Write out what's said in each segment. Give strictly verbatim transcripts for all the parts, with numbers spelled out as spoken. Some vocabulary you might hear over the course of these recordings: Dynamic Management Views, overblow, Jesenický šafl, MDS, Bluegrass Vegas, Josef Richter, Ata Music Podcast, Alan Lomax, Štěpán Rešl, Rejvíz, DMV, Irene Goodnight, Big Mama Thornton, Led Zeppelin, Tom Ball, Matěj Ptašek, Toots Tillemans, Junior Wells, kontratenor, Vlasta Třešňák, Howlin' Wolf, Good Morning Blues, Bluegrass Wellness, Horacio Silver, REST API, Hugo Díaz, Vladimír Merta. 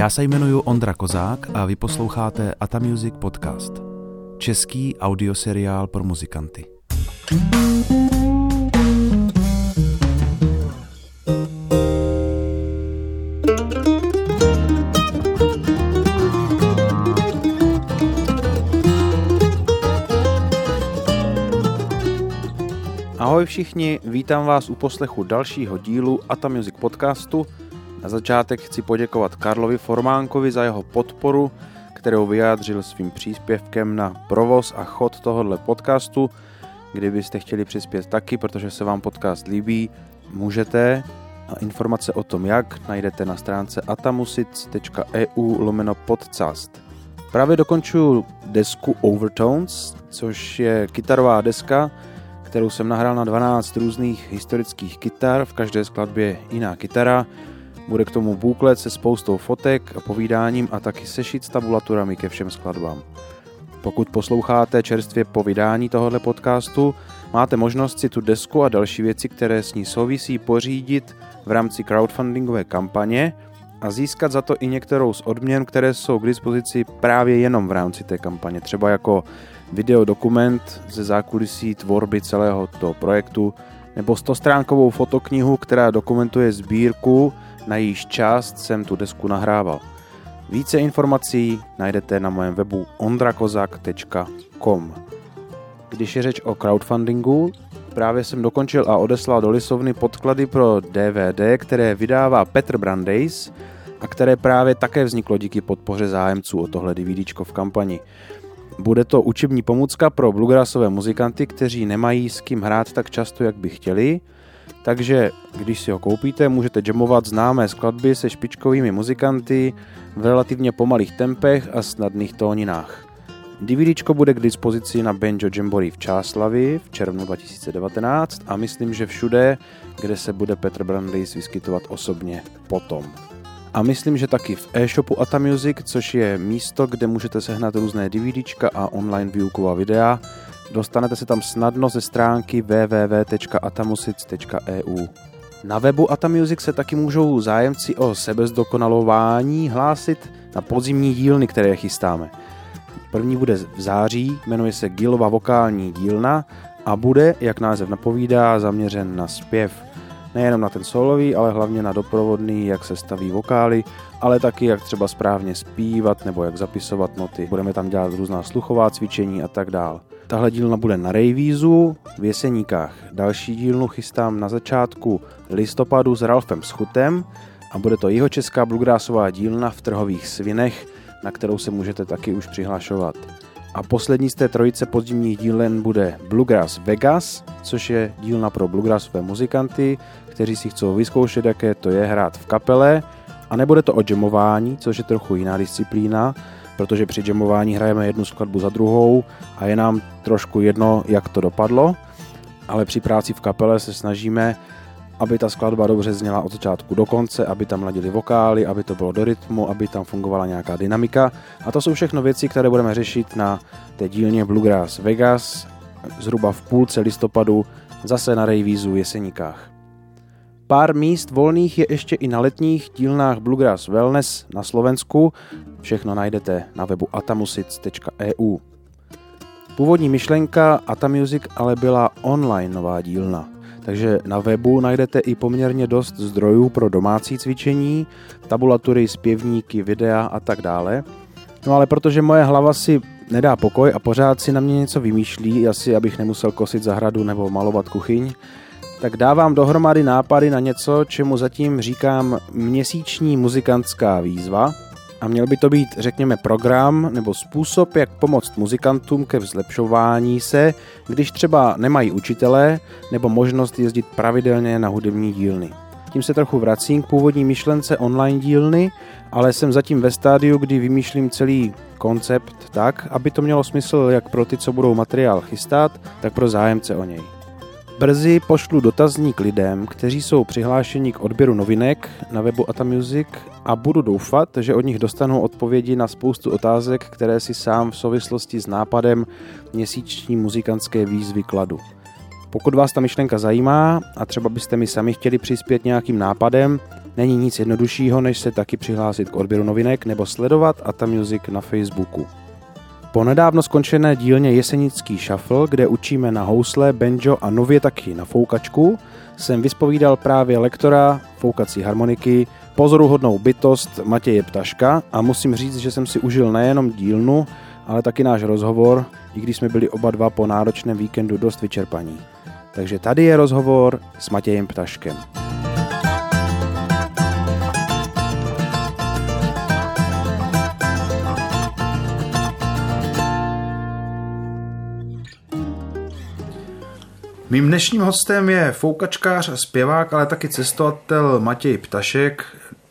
Já se jmenuji Ondra Kozák a vy posloucháte Ata Music Podcast, český audioseriál pro muzikanty. Ahoj všichni, vítám vás u poslechu dalšího dílu Ata Music Podcastu. Na začátek chci poděkovat Karlovi Formánkovi za jeho podporu, kterou vyjádřil svým příspěvkem na provoz a chod tohohle podcastu. Kdybyste chtěli přispět taky, protože se vám podcast líbí, můžete. A informace o tom jak najdete na stránce atamusic.eu lomeno podcast. Právě dokončuju desku Overtones, což je kytarová deska, kterou jsem nahrál na dvanáct různých historických kytar, v každé skladbě jiná kytara. Bude k tomu booklet se spoustou fotek a povídáním a taky sešit s tabulaturami ke všem skladbám. Pokud posloucháte čerstvě po vydání tohohle podcastu, máte možnost si tu desku a další věci, které s ní souvisí, pořídit v rámci crowdfundingové kampaně a získat za to i některou z odměn, které jsou k dispozici právě jenom v rámci té kampaně, třeba jako videodokument ze zákulisí tvorby celého toho projektu nebo stostránkovou fotoknihu, která dokumentuje sbírku, na jejíž část jsem tu desku nahrával. Více informací najdete na mém webu ondra kozák tečka com. Když je řeč o crowdfundingu, právě jsem dokončil a odeslal do lisovny podklady pro D V D, které vydává Petr Brandejs a které právě také vzniklo díky podpoře zájemců o tohle DVDčko v kampani. Bude to učební pomůcka pro bluegrassové muzikanty, kteří nemají s kým hrát tak často, jak by chtěli. Takže když si ho koupíte, můžete jamovat známé skladby se špičkovými muzikanty v relativně pomalých tempech a snadných tóninách. DVDčko bude k dispozici na Banjo Jambory v Čáslavi v červnu dva tisíce devatenáct a myslím, že všude, kde se bude Petr Brandejs vyskytovat osobně potom. A myslím, že taky v e-shopu Ata Music, což je místo, kde můžete sehnat různé DVDčka a online výuková videa. Dostanete se tam snadno ze stránky w w w tečka atamusic tečka e u. Na webu Ata Music se taky můžou zájemci o sebezdokonalování hlásit na podzimní dílny, které chystáme. První bude v září, jmenuje se Gillova vokální dílna a bude, jak název napovídá, zaměřen na zpěv. Nejenom na ten solový, ale hlavně na doprovodný, jak se staví vokály, ale taky jak třeba správně zpívat nebo jak zapisovat noty. Budeme tam dělat různá sluchová cvičení a tak dál. Tahle dílna bude na Rejvízu v Jeseníkách. Další dílnu chystám na začátku listopadu s Ralfem Schutem a bude to jihočeská bluegrassová dílna v Trhových Svinech, na kterou se můžete taky už přihlašovat. A poslední z té trojice podzimních dílen bude Bluegrass Vegas, což je dílna pro bluegrassové muzikanty, kteří si chcou vyzkoušet, jaké to je hrát v kapele. A nebude to o jamování, což je trochu jiná disciplína, protože při jamování hrajeme jednu skladbu za druhou a je nám trošku jedno, jak to dopadlo, ale při práci v kapele se snažíme, aby ta skladba dobře zněla od začátku do konce, aby tam ladily vokály, aby to bylo do rytmu, aby tam fungovala nějaká dynamika. A to jsou všechno věci, které budeme řešit na té dílně Bluegrass Vegas zhruba v půlce listopadu zase na Rejvízu v Jeseníkách. Pár míst volných je ještě i na letních dílnách Bluegrass Wellness na Slovensku. Všechno najdete na webu atamusic tečka e u. Původní myšlenka Ata Music ale byla online nová dílna. Takže na webu najdete i poměrně dost zdrojů pro domácí cvičení, tabulatury, zpěvníky, videa a tak dále. No ale protože moje hlava si nedá pokoj a pořád si na mě něco vymýšlí, asi abych nemusel kosit zahradu nebo malovat kuchyň, tak dávám dohromady nápady na něco, čemu zatím říkám měsíční muzikantská výzva. A měl by to být, řekněme, program nebo způsob, jak pomoct muzikantům ke zlepšování se, když třeba nemají učitele nebo možnost jezdit pravidelně na hudební dílny. Tím se trochu vracím k původní myšlence online dílny, ale jsem zatím ve stádiu, kdy vymýšlím celý koncept tak, aby to mělo smysl jak pro ty, co budou materiál chystat, tak pro zájemce o něj. Brzy pošlu dotazník lidem, kteří jsou přihlášeni k odběru novinek na webu Ata Music a budu doufat, že od nich dostanou odpovědi na spoustu otázek, které si sám v souvislosti s nápadem měsíční muzikantské výzvy kladu. Pokud vás ta myšlenka zajímá a třeba byste mi sami chtěli přispět nějakým nápadem, Není nic jednoduššího, než se taky přihlásit k odběru novinek nebo sledovat Ata Music na Facebooku. Po nedávno skončené dílně Jesenický šafl, kde učíme na housle, banjo a nově taky na foukačku, jsem vyspovídal právě lektora foukací harmoniky, pozoruhodnou bytost Matěje Ptaška, a musím říct, že jsem si užil nejenom dílnu, ale taky náš rozhovor, i když jsme byli oba dva po náročném víkendu dost vyčerpaní. Takže tady je rozhovor s Matějem Ptaškem. Mým dnešním hostem je foukačkář a zpěvák, ale taky cestovatel Matěj Ptašek.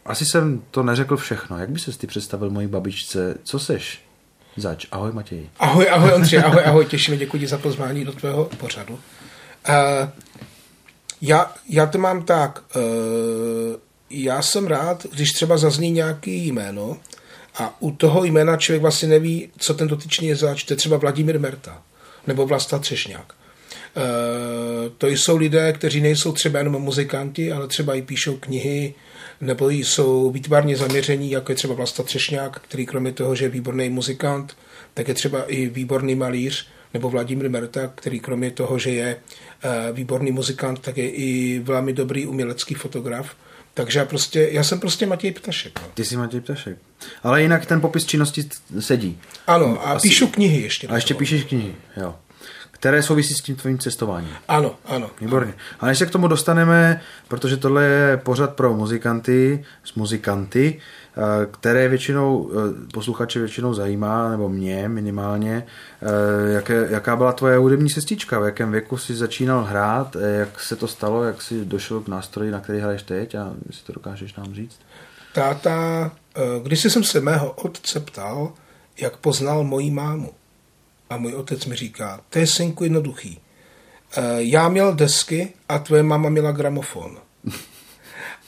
Asi jsem to neřekl všechno. Jak by ses ty představil mojí babičce? Co seš zač? Ahoj Matěj. Ahoj, ahoj Ondře, ahoj, ahoj. Těšíme, děkuji za pozvání do tvého pořadu. Uh, já, já to mám tak. Uh, já jsem rád, když třeba zazní nějaký jméno a u toho jména člověk vlastně neví, co ten dotyčný je zač. To je třeba Vladimír Merta nebo Vlasta Třešňák. Uh, to jsou lidé, kteří nejsou třeba jenom muzikanti, ale třeba i píšou knihy, nebo jsou výtvarně zaměření, jako je třeba Vlasta Třešňák, který kromě toho, že je výborný muzikant, tak je třeba i výborný malíř, nebo Vladimír Merta, který kromě toho, že je uh, výborný muzikant, tak je i velmi dobrý umělecký fotograf. Takže já, prostě, já jsem prostě Matěj Ptašek. No. Ty jsi Matěj Ptašek. Ale jinak ten popis činnosti sedí. Ano, a asi. Píšu knihy ještě. A ještě píšeš knihy, jo. Které souvisí s tím tvým cestováním. Ano, ano. Výborně. A než se k tomu dostaneme, protože tohle je pořad pro muzikanty, s muzikanty, které většinou, posluchače většinou zajímá, nebo mě minimálně, jaké, jaká byla tvoje hudební cestička, v jakém věku jsi začínal hrát, jak se to stalo, jak jsi došel k nástroji, na který hraješ teď, a jestli to dokážeš nám říct. Táta, když jsem se mého otce ptal, jak poznal moji mámu, a můj otec mi říká, to je, synku, jednoduchý. Já měl desky a tvoje máma měla gramofon.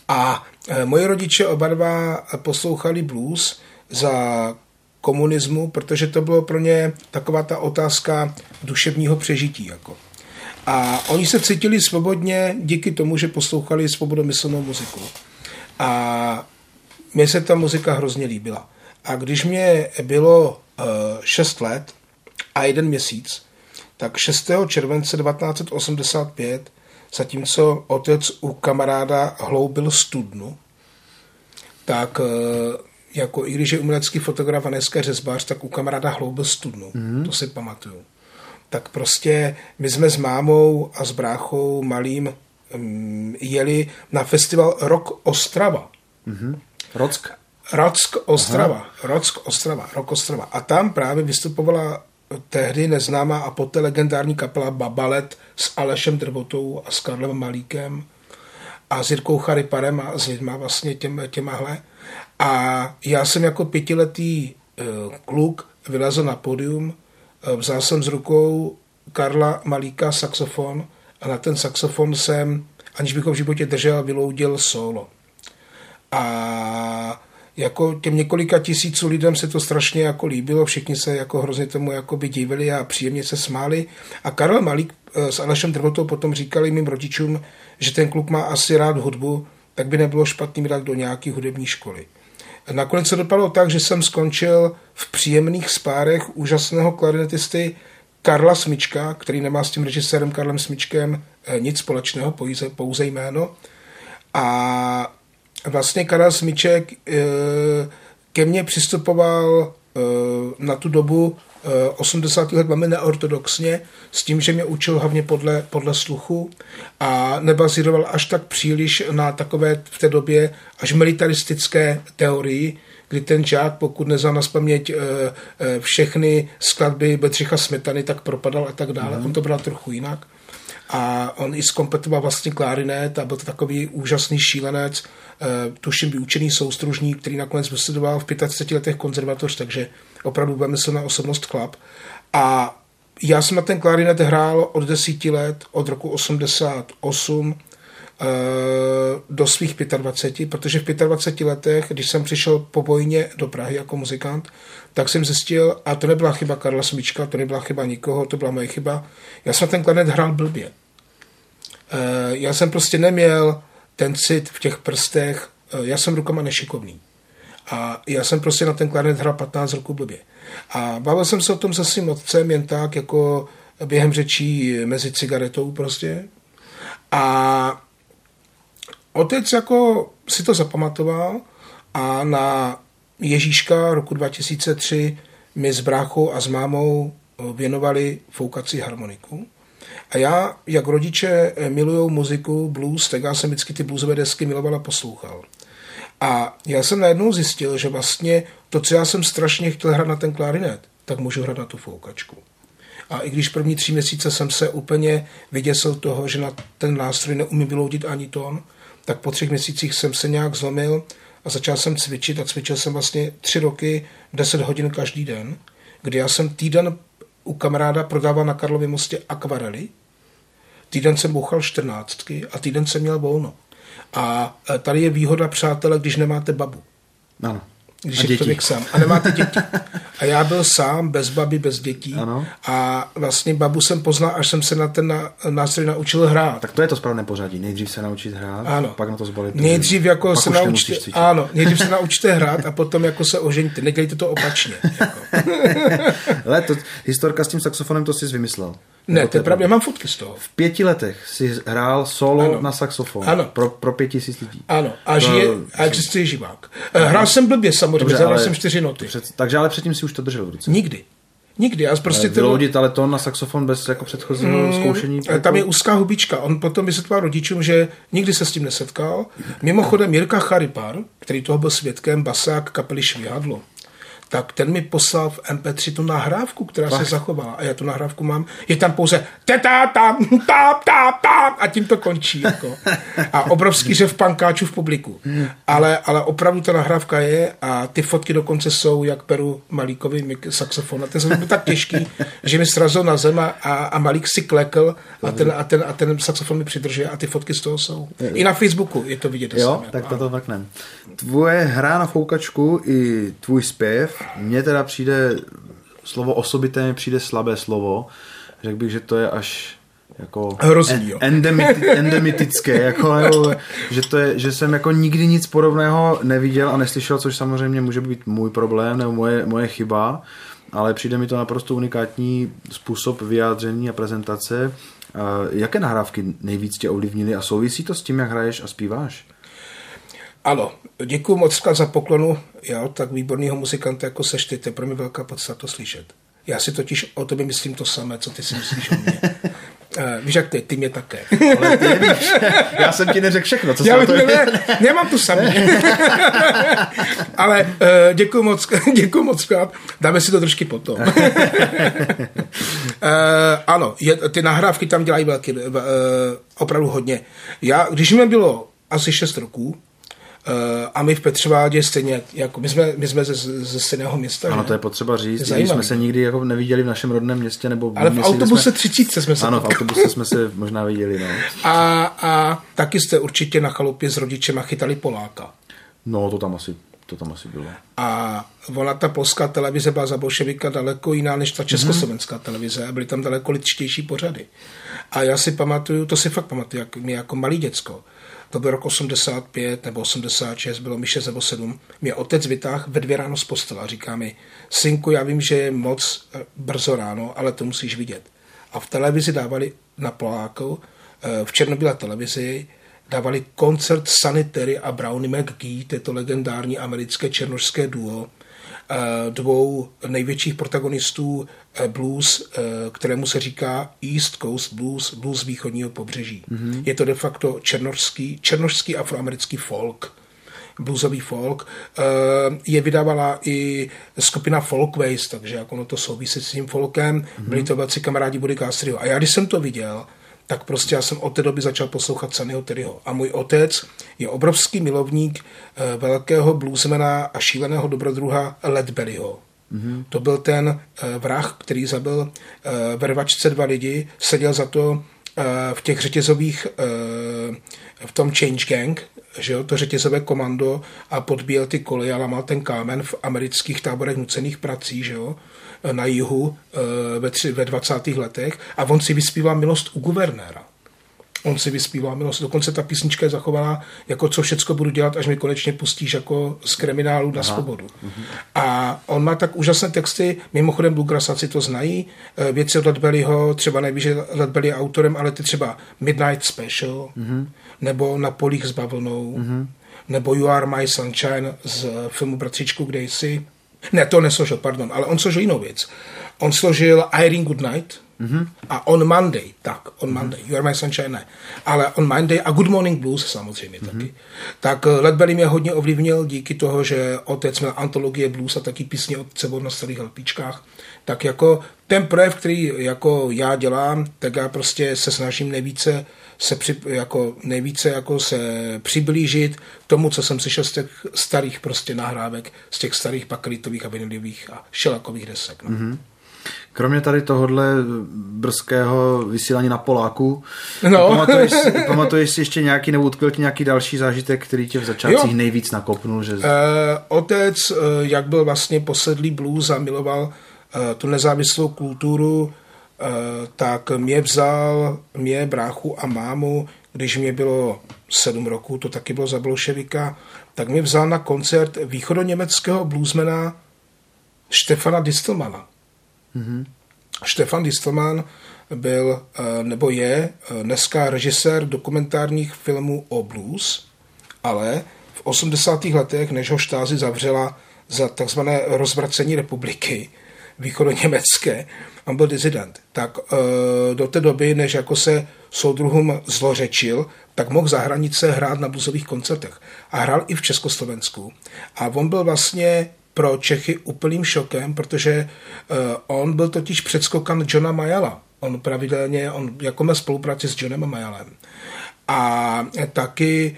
A moji rodiče oba dva poslouchali blues za komunismu, protože to bylo pro ně taková ta otázka duševního přežití. Jako. A oni se cítili svobodně díky tomu, že poslouchali svobodomyslnou muziku. A mně se ta muzika hrozně líbila. A když mě bylo šest let a jeden měsíc, tak šestého července devatenáct set osmdesát pět, zatímco otec u kamaráda hloubil studnu, tak jako i když je umělecký fotograf a dneska řezbář, tak u kamaráda hloubil studnu, mm. to si pamatuju. Tak prostě my jsme s mámou a s bráchou malým jeli na festival Rock Ostrava. Mm-hmm. Rock? Rock Ostrava. Rock Ostrava. Rock Ostrava. A tam právě vystupovala tehdy neznámá a poté legendární kapela Babalet s Alešem Trbotou a s Karlem Malíkem a s Jirkou Charyparem a s lidma vlastně těm, těmahle. A já jsem jako pětiletý kluk vylezl na pódium, vzal jsem z rukou Karla Malíka saxofon a na ten saxofon jsem, aniž bych ho v životě držel, vyloudil solo. A jako těm několika tisíců lidem se to strašně jako líbilo, všichni se jako hrozně tomu jako by divili a příjemně se smáli. A Karel Malík s Alešem Trbotou potom říkali mým rodičům, že ten kluk má asi rád hudbu, tak by nebylo špatný dát do nějaké hudební školy. Nakonec se dopadlo tak, že jsem skončil v příjemných spárech úžasného klarinetisty Karla Smíčka, který nemá s tím režisérem Karlem Smíčkem nic společného, pouze, pouze jméno. A vlastně Karel Smíček ke mně přistupoval na tu dobu osmdesátých let velmi neortodoxně, s tím, že mě učil hlavně podle, podle sluchu a nebazíroval až tak příliš na takové v té době až militaristické teorii, kdy ten žák, pokud nezná naspaměť všechny skladby Bedřicha Smetany, tak propadal a tak dále. Mm. On to bral trochu jinak. A on i zkompletoval vlastně klarinet a byl to takový úžasný šílenec, tuším vyučený soustružník, který nakonec vystudoval v třiceti pěti letech konzervatoř, takže opravdu vymyslná osobnost chlap. A já jsem na ten klarinet hrál od desíti let, od roku osmdesát osm do svých dvaceti pěti, protože v dvaceti pěti letech, když jsem přišel po vojně do Prahy jako muzikant, tak jsem zjistil, a to nebyla chyba Karla Smíčka, to nebyla chyba nikoho, to byla moje chyba, já jsem ten klarinet hrál blbě. Já jsem prostě neměl ten cit v těch prstech já jsem rukama nešikovný. A já jsem prostě na ten klarinet hrál patnáct roků blbě. A bavil jsem se o tom se svým otcem jen tak, jako během řečí mezi cigaretou prostě. A otec jako si to zapamatoval a na Ježíška roku dva tisíce tři my s bráchou a s mámou věnovali foukací harmoniku. A já, jak rodiče milujou muziku, blues, tak já jsem vždycky ty bluesové desky miloval a poslouchal. A já jsem najednou zjistil, že vlastně to, co já jsem strašně chtěl hrát na ten klarinet, tak můžu hrát na tu foukačku. A i když první tři měsíce jsem se úplně vyděsil toho, že na ten nástroj neumím vyloudit ani tón, tak po třech měsících jsem se nějak zlomil a začal jsem cvičit a cvičil jsem vlastně tři roky, deset hodin každý den, kdy já jsem týden u kamaráda prodával na Karlově mostě akvarely, týden jsem bouchal čtrnáctky a týden jsem měl volno. A tady je výhoda, přátelé, když nemáte babu. Ano. Když a je děti. Člověk sám. A nemáte děti. A já byl sám, bez baby, bez dětí. Ano. A vlastně babu jsem poznal, až jsem se na ten nástroj naučil hrát. Tak to je to správné pořadí. Nejdřív se naučit hrát, ano. Pak na to zbalit. Nejdřív jako se naučíte, ano, nejdřív se naučíte hrát a potom jako se oženíte. Nedělejte to opačně. Jako. Ale to historka s tím saxofonem, to jsi vymyslel. Ne, to je pravda, já mám fotky z toho. V pěti letech jsi hrál solo ano. na saxofon. Ano. Pro, pro pět tisíc lidí. Ano, a, žije, to, a existuje živák. Hrál jsem blbě samozřejmě, zahrál jsem čtyři noty. Před, takže ale předtím si už to držel v ruce. Nikdy. Nikdy. Já prostě vyloudit, ale to na saxofon bez jako předchozího mm, zkoušení. Tam je úzká hubička. On potom vysvětloval rodičům, že nikdy se s tím nesetkal. Mimochodem Jirka Charypar, který toho byl svědkem, basák kapely Švihadlo, tak ten mi poslal v em pé tři tu nahrávku, která Fakt. se zachovala. A já tu nahrávku mám. Je tam pouze teta tam, tam, tam, tam a tím to končí. Jako. A obrovský řev pankáčů v publiku. Ale, ale opravdu ta nahrávka je a ty fotky dokonce jsou jak Peru Malíkovi saxofon. A ten byl tak těžký, že mi srazil na zem a, a Malík si klekl a ten, a, ten, a ten saxofon mi přidržuje a ty fotky z toho jsou. I na Facebooku je to vidět. Jo, tak to to Tvoje hra na foukačku i tvůj zpěv, mně teda přijde slovo osobité, mně přijde slabé slovo. Řekl bych, že to je až jako hrozný, en, endemiti, endemitické, jako, nebo, že, to je, že jsem jako nikdy nic podobného neviděl a neslyšel, což samozřejmě může být můj problém nebo moje, moje chyba, ale přijde mi to naprosto unikátní způsob vyjádření a prezentace. Jaké nahrávky nejvíc tě ovlivnily a souvisí to s tím, jak hraješ a zpíváš? Ano, děkuju moc za poklonu, jo, tak výbornýho muzikanta jako seš ty, to je pro mě velká podstata to slyšet. Já si totiž o tobě myslím to samé, co ty si myslíš o mě. Uh, víš jak ty, ty mě také. Ale ty nevíš, já jsem ti neřekl všechno, co já jsem to ne, nemám tu samý. Ale uh, děkuju moc, děkuju moc krát, dáme si to trošky potom. uh, ano, je, ty nahrávky tam dělají velký, uh, opravdu hodně. Já, když mi bylo asi šest roků, a my v Petřvádě stejně, jako my jsme, my jsme ze, ze stejného města. Ano, to je potřeba říct, když jsme se nikdy jako neviděli v našem rodném městě. Nebo ale v autobuse jsme... třicítce jsme se Ano, potkali. V autobuse jsme se možná viděli. No. A, a taky jste určitě na chalupě s rodičema chytali Poláka. No, to tam asi, to tam asi bylo. A ona, ta polská televize byla za bolševika daleko jiná než ta československá mm-hmm. televize a byly tam daleko lidštější pořady. A já si pamatuju, to si fakt pamatuju, jak mě jako malý děcko, to byl rok osmdesát pět nebo osmdesát šest, bylo mi šest nebo sedm. Mě otec vytáhl ve dvě ráno z postela a říká mi, synku, já vím, že je moc brzo ráno, ale to musíš vidět. A v televizi dávali na Poláku, v černobílé televizi, dávali koncert Sonny Terry a Brownie McGhee, to legendární americké černošské duo, dvou největších protagonistů blues, kterému se říká East Coast Blues, blues východního pobřeží. Mm-hmm. Je to de facto černošský, černošský afroamerický folk, bluesový folk. Je vydávala i skupina Folkways, takže jak ono to souvisí s tím folkem, mm-hmm. byli to velcí kamarádi Buddy Castriho. A já, když jsem to viděl, tak prostě já jsem od té doby začal poslouchat Sonnyho Terryho. A můj otec je obrovský milovník velkého bluesmana a šíleného dobrodruha Leadbellyho. Mm-hmm. To byl ten vrah, který zabil ve rvačce dva lidi, seděl za to v těch řetězových, v tom Change Gang, že jo, to řetězové komando a podbíjel ty koleje a lamal ten kámen v amerických táborech nucených prací, že jo, na jihu ve, tři, ve dvacátých letech a on si vyspíval Milost u guvernéra. on si vyspívá. Milo, dokonce ta písnička je zachovaná, jako co všecko budu dělat, až mi konečně pustíš jako z kriminálu na Aha. svobodu. Mhm. A on má tak úžasné texty, mimochodem bluegrassáci to znají, věci od Leadbellyho, třeba neví, že Leadbelly je autorem, ale ty třeba Midnight Special, mhm. nebo Na polích s bavlnou, mhm. nebo You Are My Sunshine z filmu Bratřičku, kde jsi. Ne, to nesložil, pardon, ale on složil jinou věc. On složil Irene Goodnight mm-hmm. a On Monday, tak, On mm-hmm. Monday, You Are My Sunshine, ne, ale On Monday a Good Morning Blues samozřejmě mm-hmm. taky. Tak Leadbelly mě hodně ovlivnil díky toho, že otec měl antologie blues a taky písně od sebou na starých helpíčkách. Tak jako ten projev, který jako já dělám, tak já prostě se snažím nejvíce se, při, jako, nejvíce jako se přiblížit tomu, co jsem slyšel z těch starých prostě nahrávek, z těch starých paklitových a vinilivých a šelakových desek. No. Mm-hmm. Kromě tady tohohle brzkého vysílání na Poláku, no. pamatuješ, pamatuješ si ještě nějaký, nebo utkvěl ti nějaký další zážitek, který tě v začátcích jo. nejvíc nakopnul? Že... Uh, otec, uh, jak byl vlastně posedlý blues a miloval uh, tu nezávislou kulturu, uh, tak mě vzal, mě, bráchu a mámu, když mě bylo sedm roků, to taky bylo za bolševika, tak mě vzal na koncert východoněmeckého bluesmana Stefana Diestelmanna. Mm-hmm. Stefan Diestelmann byl, nebo je dneska režisér dokumentárních filmů o blues, ale v osmdesátých letech, než ho štázi zavřela za takzvané rozvracení republiky východoněmecké, on byl dizident, tak do té doby, než jako se soudruhům zlořečil, tak mohl za hranice hrát na bluesových koncertech a hrál i v Československu. A on byl vlastně pro Čechy úplným šokem, protože uh, on byl totiž předskokan Johna Mayalla. On pravidelně, on jako má spolupráci s Johnem Mayallem. A taky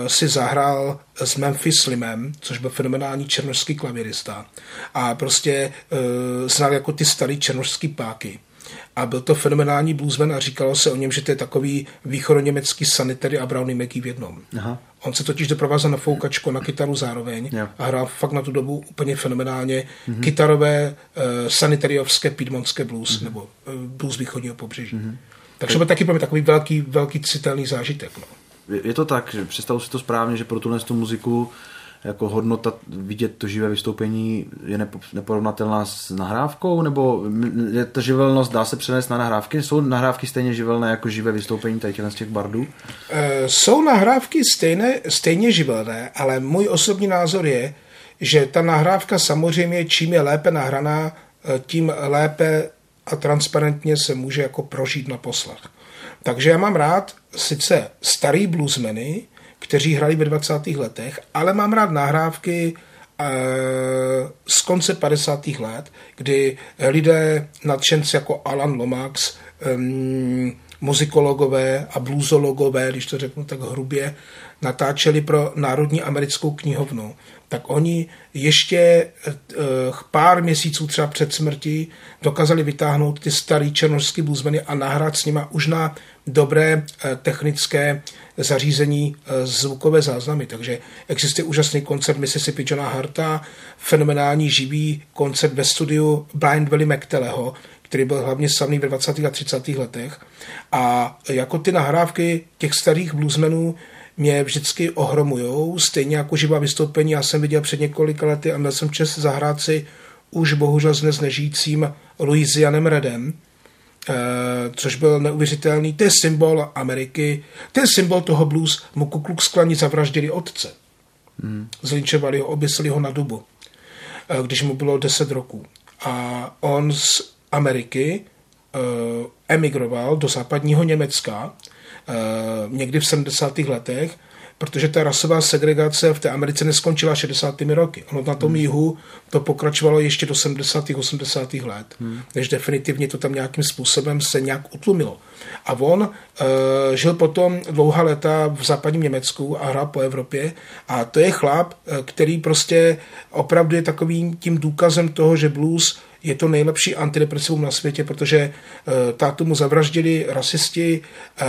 uh, si zahrál s Memphis Slimem, což byl fenomenální černošský klavirista. A prostě uh, znal jako ty starý černošský páky. A byl to fenomenální bluesman a říkalo se o něm, že to je takový východoněmecký Sonny Terry a Brownie McGhee v jednom. Aha. On se totiž doprovázel na foukačku, na kytaru zároveň yeah. a hrál fakt na tu dobu úplně fenomenálně mm-hmm. kytarové, uh, Sonny Terryovské, piedmontské blues mm-hmm. nebo uh, blues východního pobřeží. Mm-hmm. Takže byl taky pro mě takový velký, velký citelný zážitek. No. Je to tak, že představu si to správně, že pro tuhle tu muziku jako hodnota vidět to živé vystoupení je neporovnatelná s nahrávkou, nebo je ta živelnost dá se přenést na nahrávky? Jsou nahrávky stejně živelné jako živé vystoupení tady z těch bardů? Jsou nahrávky stejné, stejně živelné, ale můj osobní názor je, že ta nahrávka samozřejmě čím je lépe nahraná, tím lépe a transparentně se může jako prožít na poslech. Takže já mám rád sice starý bluesmeny, kteří hráli ve dvacátých letech, ale mám rád nahrávky e, z konce padesátých let, kdy lidé nadšenci jako Alan Lomax, e, muzikologové a bluesologové, když to řeknu tak hrubě, natáčeli pro Národní americkou knihovnu. Tak oni ještě e, pár měsíců třeba před smrtí dokázali vytáhnout ty starý černošský bluesmeny a nahrát s nima už na dobré e, technické zařízení e, zvukové záznamy. Takže existuje úžasný koncert Mississippi Johna Harta, fenomenální živý koncert ve studiu Blind Willie McTeleho, který byl hlavně slavný ve dvacátých a třicátých letech. A jako ty nahrávky těch starých bluesmenů mě vždycky ohromujou, stejně jako živá vystoupení. Já jsem viděl před několika lety a měl jsem čest zahrát si už bohužel s dnes nežijícím Louisianem Redem, což byl neuvěřitelný, to je symbol Ameriky, to je symbol toho blues, mu Ku Klux Klani zavraždili otce. Hmm. Zlinčovali ho, oběsili ho na dubu, když mu bylo deset roků. A on z Ameriky emigroval do západního Německa někdy v sedmdesátých letech, protože ta rasová segregace v té Americe neskončila šedesátými roky. Ono na tom jihu to pokračovalo ještě do sedmdesátých osmdesátých let, hmm. než definitivně to tam nějakým způsobem se nějak utlumilo. A on e, žil potom dlouhá léta v západním Německu a hrál po Evropě a to je chlap, který prostě opravdu je takovým tím důkazem toho, že blues je to nejlepší antidepresivum na světě, protože e, tátu mu zavraždili rasisti, e,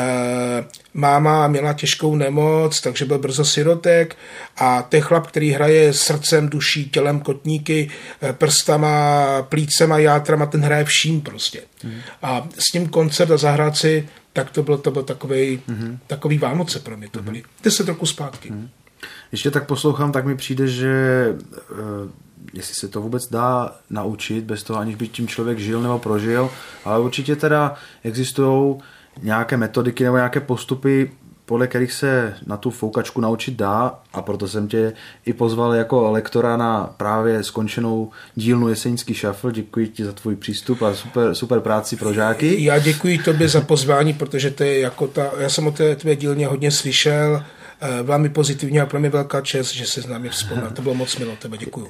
máma měla těžkou nemoc, takže byl brzo sirotek a ten chlap, který hraje srdcem, duší, tělem, kotníky, e, prstama, plícema, játrama, ten hraje vším prostě. Hmm. A s tím koncert a zahrát si tak to byl, to byl takovej, mm-hmm. takový Vánoce pro mě to byly. Mm-hmm. deset roku zpátky. Mm-hmm. Ještě tak poslouchám, tak mi přijde, že uh, jestli se to vůbec dá naučit bez toho, aniž by tím člověk žil nebo prožil, ale určitě teda existují nějaké metodiky nebo nějaké postupy, podle kterých se na tu foukačku naučit dá, a proto jsem tě i pozval jako lektora na právě skončenou dílnu Jesenický šafl. Děkuji ti za tvůj přístup a super, super práci pro žáky. Já děkuji tobě za pozvání, protože to je jako ta, já jsem o té tvé dílně hodně slyšel, velmi pozitivně a pro mě velká čest, že se s námi vzpomněl. To bylo moc milé, tebe děkuji.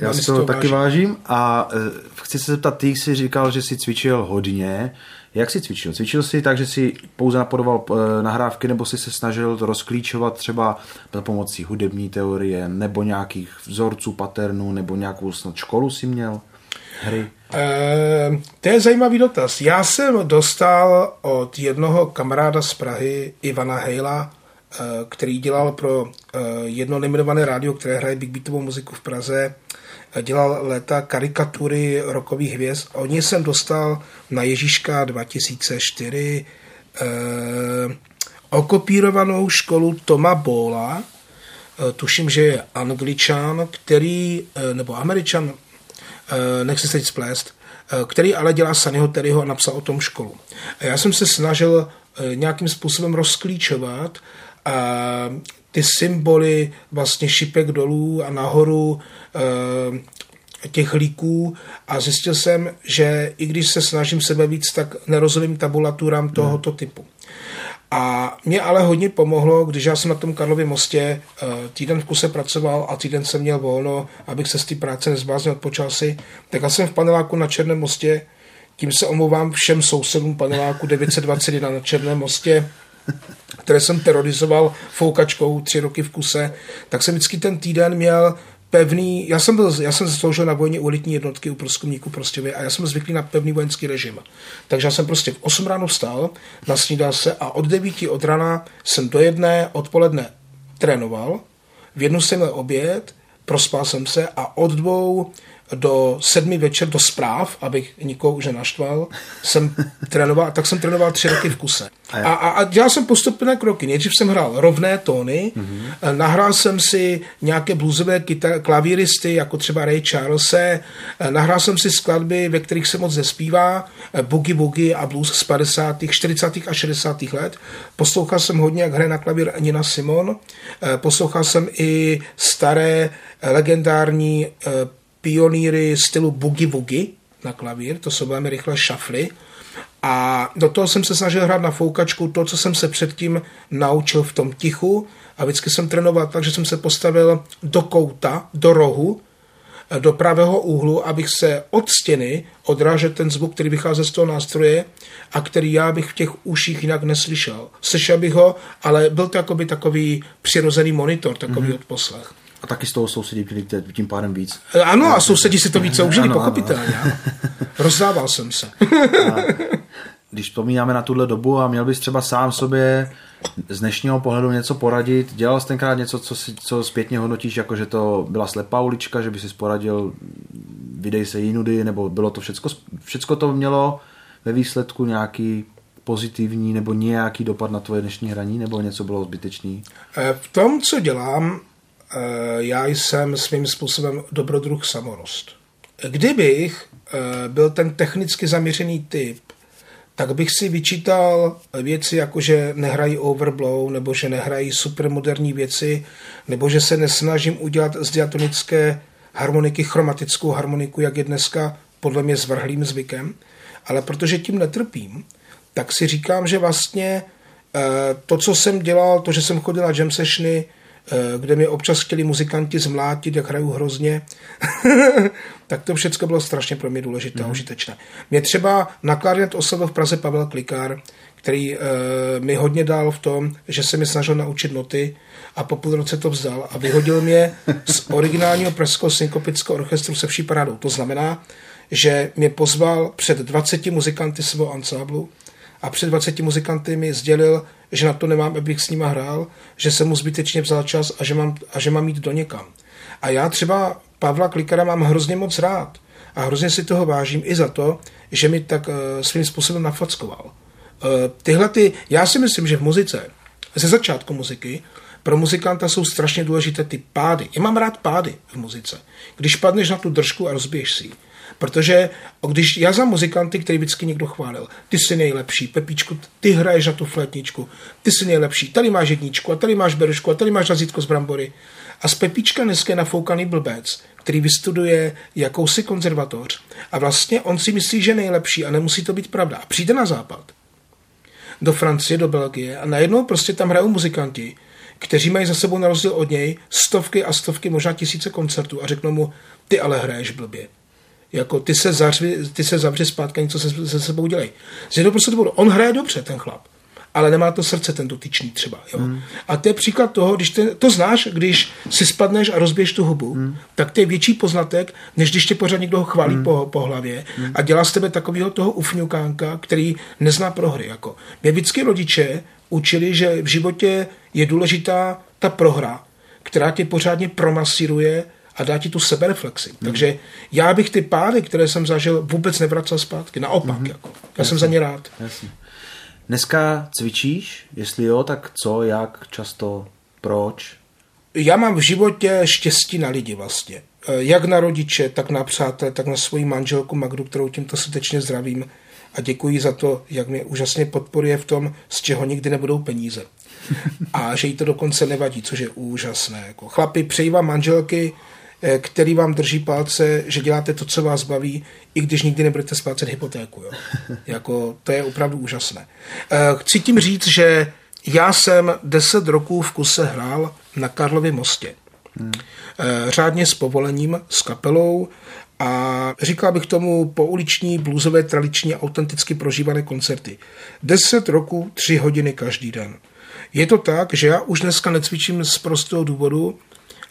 Já si to taky vážím a chci se zeptat, ty jsi říkal, že jsi cvičil hodně. Jak jsi cvičil? Cvičil jsi tak, že jsi pouze napodoval nahrávky, nebo jsi se snažil to rozklíčovat třeba pomocí hudební teorie, nebo nějakých vzorců, paternů, nebo nějakou snad školu jsi měl? Hry? E, to je zajímavý dotaz. Já jsem dostal od jednoho kamaráda z Prahy, Ivana Hejla, který dělal pro jedno nejmenované rádio, které hraje big beatovou muziku v Praze, dělal léta karikatury rockových hvězd. Od něj jsem dostal na Ježíška dva tisíce čtyři eh, okopírovanou školu Toma Bola, eh, tuším, že je Angličan, který, eh, nebo Američan, eh, nechci se splést, eh, který ale dělá Sonnyho Terryho a napsal o tom školu. A já jsem se snažil eh, nějakým způsobem rozklíčovat a ty symboly vlastně šipek dolů a nahoru e, těch líků a zjistil jsem, že i když se snažím sebe víc, tak nerozumím tabulaturám tohoto typu. A mě ale hodně pomohlo, když já jsem na tom Karlově mostě e, týden v kuse pracoval a týden jsem měl volno, abych se z té práce nezbláznil, odpočal si, tak já jsem v paneláku na Černém mostě, tím se omlouvám všem sousedům paneláku devět set dvacet jedna na Černém mostě, které jsem terorizoval foukačkou tři roky v kuse, tak jsem vždycky ten týden měl pevný, já jsem byl, já jsem sloužil na vojně u elitní jednotky u průzkumníků Prostějově a já jsem zvyklý na pevný vojenský režim. Takže já jsem prostě v osm ráno vstal, nasnídal se a od devíti od rana jsem do jedné odpoledne trénoval, v jednu jsem měl oběd, prospal jsem se a od dvou do sedmi večer do zpráv, abych nikoho už nenaštval, jsem trénoval, tak jsem trénoval tři roky v kuse. A, a, a dělal jsem postupné kroky. Nejdřív jsem hrál rovné tóny, mm-hmm. nahrál jsem si nějaké bluesové kytar- klavíristy, jako třeba Ray Charlese, nahrál jsem si skladby, ve kterých se moc nespívá, boogie woogie a blues z padesátých, čtyřicátých a šedesátých let. Poslouchal jsem hodně, jak hraje na klavír Nina Simon. Poslouchal jsem i staré, legendární pionýry stylu boogie woogie na klavír, to jsou velmi rychle šafly. A do toho jsem se snažil hrát na foukačku to, co jsem se předtím naučil v tom tichu. A vždycky jsem trénoval tak, že jsem se postavil do kouta, do rohu, do pravého úhlu, abych se od stěny odrážel ten zvuk, který vycházel z toho nástroje a který já bych v těch uších jinak neslyšel. Slyšel bych ho, ale byl to jakoby takový přirozený monitor, takový mm-hmm. odposlech. A taky z toho sousedí byli tím pádem víc. Ano, a sousedí si to více užili, pochopitelně. Rozdával jsem se. A když vzpomínáme na tuhle dobu a měl bys třeba sám sobě z dnešního pohledu něco poradit, dělal jsi tenkrát něco, co, si, co zpětně hodnotíš, jako že to byla slepá ulička, že by si poradil, vydej se jinudy, nebo bylo to všecko, všecko to mělo ve výsledku nějaký pozitivní nebo nějaký dopad na tvoje dnešní hraní, nebo něco bylo zbytečný? V tom, co dělám, já jsem svým způsobem dobrodruh samorost. Kdybych byl ten technicky zaměřený typ, tak bych si vyčítal věci, jako že nehrají overblow, nebo že nehrají supermoderní věci, nebo že se nesnažím udělat z diatonické harmoniky chromatickou harmoniku, jak je dneska podle mě zvrhlým zvykem. Ale protože tím netrpím, tak si říkám, že vlastně to, co jsem dělal, to, že jsem chodil na jam sessiony, kde mě občas chtěli muzikanti zmlátit, jak hraju hrozně, tak to všechno bylo strašně pro mě důležité mm. a užitečné. Mě třeba na klarinet oslovil v Praze Pavel Klikár, který e, mi hodně dal v tom, že se mi snažil naučit noty a po půl roce to vzdal a vyhodil mě z originálního pražského synkopického orchestru se vší parádou. To znamená, že mě pozval před dvaceti muzikanty svého ansáblu a před dvaceti muzikanty mi sdělil, že na to nemám, abych s nima hrál, že jsem mu zbytečně vzal čas a že mám, a že mám jít do někam. A já třeba Pavla Klikara mám hrozně moc rád a hrozně si toho vážím i za to, že mi tak e, svým způsobem nafackoval. Tyhle ty, já si myslím, že v muzice, ze začátku muziky, pro muzikanta jsou strašně důležité ty pády. Já mám rád pády v muzice. Když padneš na tu držku a rozbiješ si ji. Protože když já za muzikanty, který vždycky někdo chválil, ty jsi nejlepší, Pepíčku, ty hraješ na tu flétničku, ty jsi nejlepší, tady máš jedničku a tady máš berušku a tady máš razítko z brambory. A z Pepíčka dneska je nafoukaný blbec, který vystuduje jakousi konzervatoř a vlastně on si myslí, že nejlepší a nemusí to být pravda. A přijde na západ, do Francie, do Belgie a najednou prostě tam hrajou muzikanti, kteří mají za sebou na rozdíl od něj stovky a stovky, možná tisíce koncertů a řeknou mu, ty ale hraješ blbě. Jako ty se, zařvi, ty se zavři zpátky, něco se, se sebou dělej. Z jednoho prostě důvodu. On hraje dobře, ten chlap, ale nemá to srdce, ten dotyčný třeba. Jo? Mm. A to je příklad toho, když ten, to znáš, když si spadneš a rozbiješ tu hubu, mm. tak to je větší poznatek, než když tě pořád někdo ho chválí mm. po, po hlavě mm. a dělá z tebe takového toho ufňukánka, který nezná prohry. Jako. Mě vždycky rodiče učili, že v životě je důležitá ta prohra, která tě pořádně promasíruje a dá ti tu sebereflexi. Mm. Takže já bych ty pády, které jsem zažil, vůbec nevracel zpátky. Naopak. Mm. Jako. Já jasně, jsem za ně rád. Jasně. Dneska cvičíš? Jestli jo, tak co, jak, často, proč? Já mám v životě štěstí na lidi vlastně. Jak na rodiče, tak na přátelé, tak na svoji manželku Magdu, kterou tímto srdečně zdravím. A děkuji za to, jak mě úžasně podporuje v tom, z čeho nikdy nebudou peníze. A že jí to dokonce nevadí, což je úžasné. Jako chlapi, přeji vám manželky, který vám drží palce, že děláte to, co vás baví, i když nikdy nebudete splácet hypotéku. Jo? Jako, to je opravdu úžasné. Chci tím říct, že já jsem deset roků v kuse hrál na Karlově mostě. Hmm. Řádně s povolením, s kapelou a říkal bych tomu pouliční, bluesové, tradiční, autenticky prožívané koncerty. Deset roků, tři hodiny každý den. Je to tak, že já už dneska necvičím z prostého důvodu,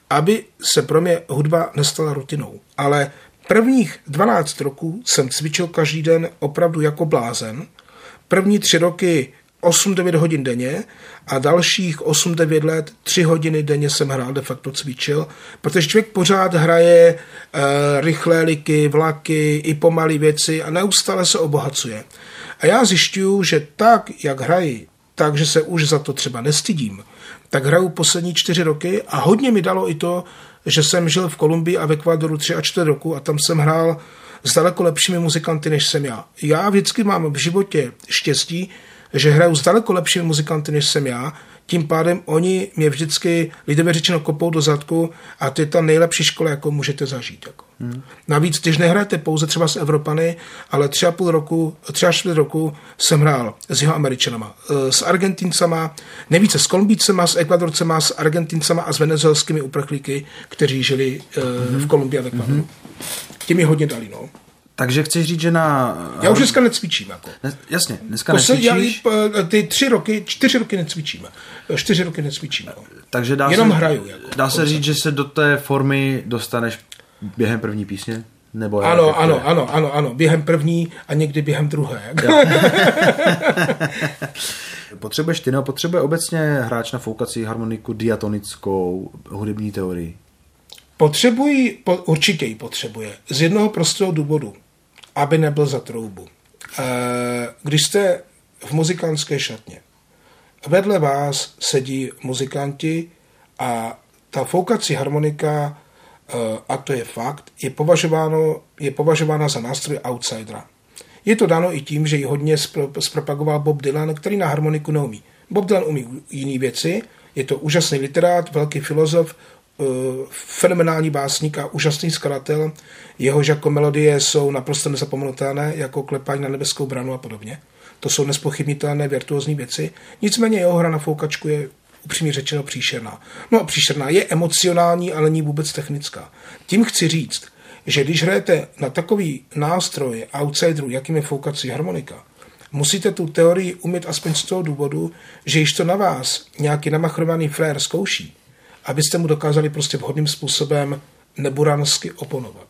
aby se pro mě hudba nestala rutinou. Ale prvních dvanáct roků jsem cvičil každý den opravdu jako blázen. První tři roky osm devět hodin denně a dalších osm devět let tři hodiny denně jsem hrál, de facto cvičil, protože člověk pořád hraje e, rychlé liky, vlaky, i pomalé věci a neustále se obohacuje. A já zjišťuju, že tak, jak hraji, takže se už za to třeba nestydím, tak hraju poslední čtyři roky a hodně mi dalo i to, že jsem žil v Kolumbii a v Ekvádoru tři a čtyři roku a tam jsem hrál s daleko lepšími muzikanty, než jsem já. Já vždycky mám v životě štěstí, že hraju s daleko lepšími muzikanty, než jsem já, tím pádem oni mě vždycky, lidově řečeno, kopou do zadku a to je ta nejlepší škola, jakou můžete zažít. Jako. Hmm. Navíc, když nehrajete pouze třeba s Evropany, ale tři a půl roku, tři a čtvrt roku jsem hrál s jeho Američanama, s Argentincama, nejvíce s Kolumbícema, s Ekvadorcema, s Argentincama a s venezuelskými uprchlíky, kteří žili hmm. v Kolumbii a v Ekvadoru. Hmm. Ti mi hodně dali, no. Takže chceš říct, že na... Já už dneska necvičím. Jako. Ne, jasně, dneska necvičíš. Já, ty tři roky, čtyři roky necvičím. Čtyři roky necvičím. Jako. Takže dá Jenom se, hraju. Jako, dá se říct, že se do té formy dostaneš během první písně? Nebo ano, jak, ano, ano, ano, ano. Během první a někdy během druhé. Potřebuješ ty, no potřebuje obecně hráč na foukací harmoniku diatonickou hudební teorii? Potřebují, po, určitě ji potřebuje. Z jednoho prostého důvodu. Aby nebyl za troubu. Když jste v muzikantské šatně, vedle vás sedí muzikanti a ta foukací harmonika, a to je fakt, je, považováno, je považována za nástroj outsidera. Je to dáno i tím, že ji hodně zpropagoval Bob Dylan, který na harmoniku neumí. Bob Dylan umí jiné věci, je to úžasný literát, velký filozof, fenomenální básník a úžasný skladatel, jehož jako melodie jsou naprosto nezapomenutelné, jako Klepání na nebeskou bránu a podobně. To jsou nezpochybnitelné virtuózní věci. Nicméně jeho hra na foukačku je upřímně řečeno příšerná. No a příšerná je emocionální, ale není vůbec technická. Tím chci říct, že když hrajete na takový nástroj outsiderů, jakým je foukací harmonika, musíte tu teorii umět aspoň z toho důvodu, že již to na vás nějaký namachrovaný frér zkouší, abyste mu dokázali prostě vhodným způsobem neburansky oponovat.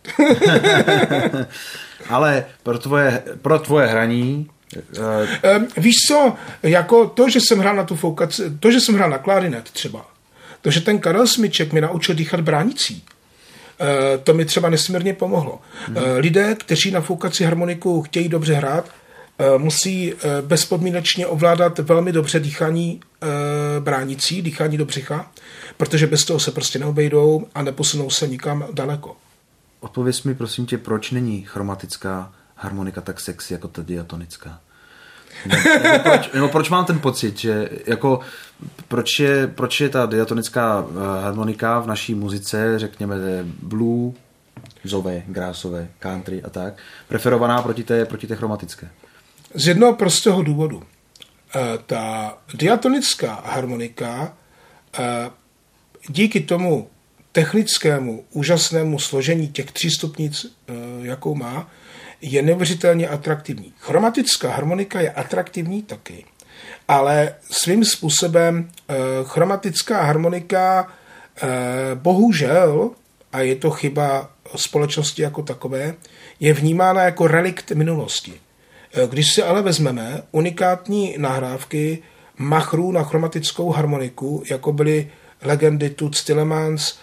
Ale pro tvoje, pro tvoje hraní... Uh... Víš co, jako to, že jsem hrál na tu foukaci, to, že jsem hrál na klarinet třeba, to, že ten Karel Smíček mě naučil dýchat bránicí, to mi třeba nesmírně pomohlo. Hmm. Lidé, kteří na foukací harmoniku chtějí dobře hrát, musí bezpodmínečně ovládat velmi dobře dýchání bránicí, dýchání do břicha, protože bez toho se prostě neobejdou a neposunou se nikam daleko. Odpověz mi prosím tě, proč není chromatická harmonika tak sexy jako ta diatonická? Nebo proč, nebo proč mám ten pocit, že jako proč je, proč je ta diatonická harmonika v naší muzice, řekněme blue, zové, grásové, country a tak, preferovaná proti té, proti té chromatické? Z jednoho prostého důvodu. Ta diatonická harmonika díky tomu technickému, úžasnému složení těch tří stupnic, jakou má, je neuvěřitelně atraktivní. Chromatická harmonika je atraktivní taky, ale svým způsobem chromatická harmonika bohužel, a je to chyba společnosti jako takové, je vnímána jako relikt minulosti. Když si ale vezmeme unikátní nahrávky machrů na chromatickou harmoniku, jako byly legendy Toots Tillemans,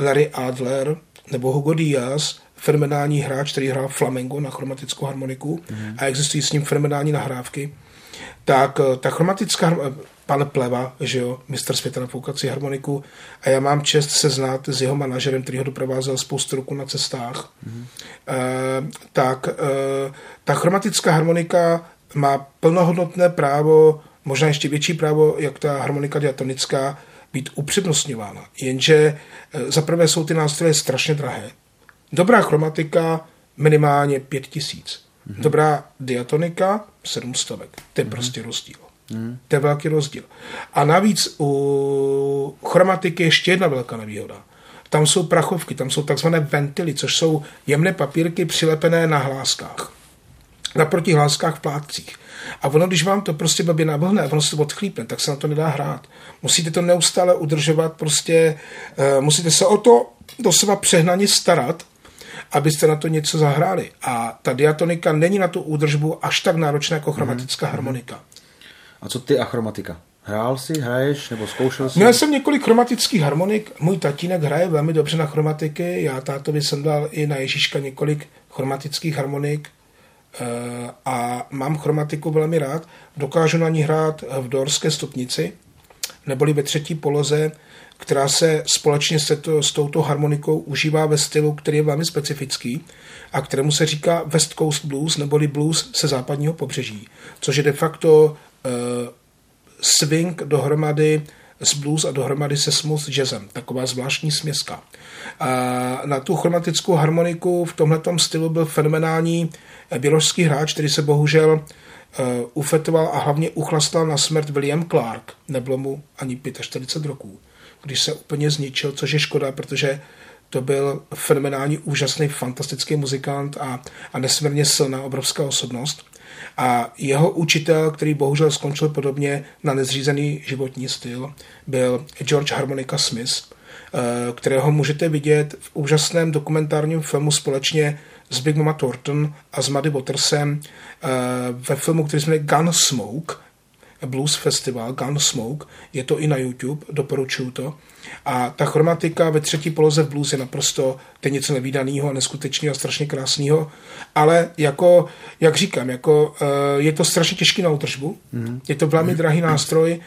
Larry Adler nebo Hugo Díaz, fenomenální hráč, který hrál flamenco na chromatickou harmoniku, mm. a existují s ním fenomenální nahrávky, tak ta chromatická, pan Pleva, že jo, mistr světa na foukací harmoniku, a já mám čest se znát s jeho manažerem, který ho doprovázel spoustu roku na cestách, mm. e, tak e, ta chromatická harmonika má plnohodnotné právo, možná ještě větší právo, jak ta harmonika diatonická, být upřednostňována. Jenže e, zaprvé jsou ty nástroje strašně drahé. Dobrá chromatika minimálně pět tisíc. Mm-hmm. Dobrá diatonika sedm stovek. To je mm-hmm. prostě rozdíl. Mm-hmm. To je velký rozdíl. A navíc u chromatiky ještě jedna velká nevýhoda. Tam jsou prachovky, tam jsou takzvané ventily, což jsou jemné papírky přilepené na hláskách. Na protihláskách v plátcích. A ono, když vám to prostě blbě navlhne a ono se odchlípne, tak se na to nedá hrát. Musíte to neustále udržovat, prostě uh, musíte se o to doslova přehnaně starat, abyste na to něco zahráli. A ta diatonika není na tu údržbu až tak náročná jako chromatická mm-hmm. harmonika. A co ty a chromatika? Hrál jsi, hraješ nebo zkoušel jsi? Měl jsem několik chromatických harmonik. Můj tatínek hraje velmi dobře na chromatiky. Já tátovi jsem dal i na Ježíška několik chromatických harmonik a mám chromatiku velmi rád. Dokážu na ní hrát v dorské stupnici, neboli ve třetí poloze, která se společně se to, s touto harmonikou užívá ve stylu, který je velmi specifický a kterému se říká West Coast Blues, neboli blues se západního pobřeží, což je de facto e, swing dohromady s blues a dohromady se smooth jazzem, taková zvláštní směska. A na tu chromatickou harmoniku v tomhletom stylu byl fenomenální běloruský hráč, který se bohužel Uh, ufetoval a hlavně uchlastal na smrt William Clark. Nebylo mu ani čtyřicet pět roků, když se úplně zničil, což je škoda, protože to byl fenomenální, úžasný, fantastický muzikant a, a nesmírně silná, obrovská osobnost. A jeho učitel, který bohužel skončil podobně na nezřízený životní styl, byl George Harmonica Smith, uh, kterého můžete vidět v úžasném dokumentárním filmu společně s Big Mama Thornton a s Muddy Watersem ve filmu, který se jmenuje Gunsmoke, Blues Festival Gunsmoke, je to i na YouTube, doporučuju to. A ta chromatika ve třetí poloze v blues je naprosto to něco nevídanýho a neskutečného a strašně krásného, ale jako, jak říkám, jako, je to strašně těžký na údržbu, mm. je to velmi drahý nástroj,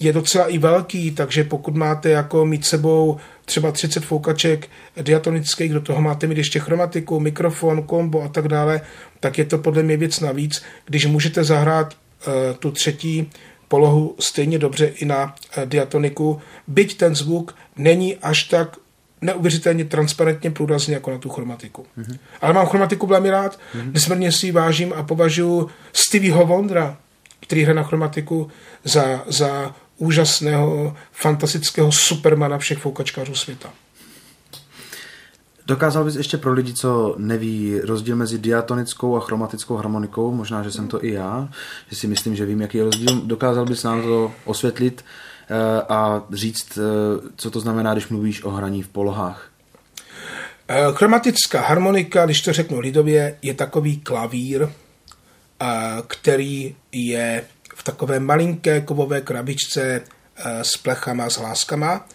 je docela i velký, takže pokud máte jako mít sebou třeba třicet foukaček diatonických, do toho máte mít ještě chromatiku, mikrofon, kombo a tak dále, tak je to podle mě věc navíc, když můžete zahrát tu třetí polohu stejně dobře i na diatoniku, byť ten zvuk není až tak neuvěřitelně transparentně průrazný jako na tu chromatiku. Mm-hmm. Ale mám chromatiku velmi rád, mm-hmm. nesmírně si ji vážím a považuji Stevieho Wondera, který hraje na chromatiku, za, za úžasného, fantastického supermana všech foukačkářů světa. Dokázal bys ještě pro lidi, co neví, rozdíl mezi diatonickou a chromatickou harmonikou, možná, že jsem to i já, že si myslím, že vím, jaký je rozdíl, dokázal bys nám to osvětlit a říct, co to znamená, když mluvíš o hraní v polohách? Chromatická harmonika, když to řeknu lidově, je takový klavír, který je v takové malinké kovové krabičce s plechama, s hláskama,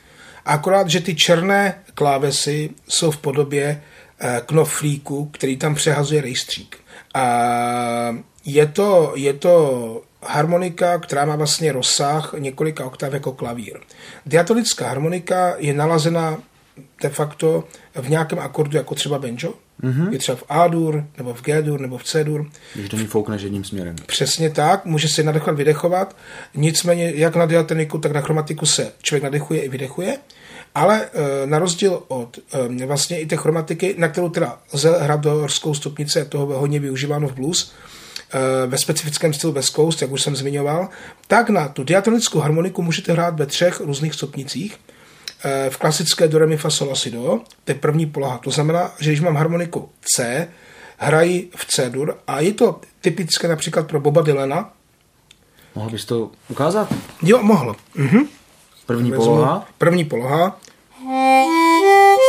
akorát, že ty černé klávesy jsou v podobě knoflíku, který tam přehazuje rejstřík. A je to, je to harmonika, která má vlastně rozsah několika oktáv jako klavír. Diatonická harmonika je nalazena de facto v nějakém akordu, jako třeba banjo. Mm-hmm. Je třeba v A-dur, nebo v G-dur, nebo v C-dur. Když do ní foukneš jedním směrem. Přesně tak, může se nadechovat, vydechovat. Nicméně jak na diatoniku, tak na chromatiku se člověk nadechuje i vydechuje. Ale e, na rozdíl od e, vlastně i té chromatiky, na kterou teda lze hrát do horskou stupnice, je toho hodně využíváno v blues, e, ve specifickém stylu West Coast, jak už jsem zmiňoval, tak na tu diatonickou harmoniku můžete hrát ve třech různých stupnicích. E, v klasické do, re, mi, fa, sol, la, si, do, to je první poloha. To znamená, že když mám harmoniku C, hraji v C-dur a je to typické například pro Boba Dylana. Mohl bys to ukázat? Jo, mohl. Mhm. První Vezmu. poloha. První poloha. Mm-hmm.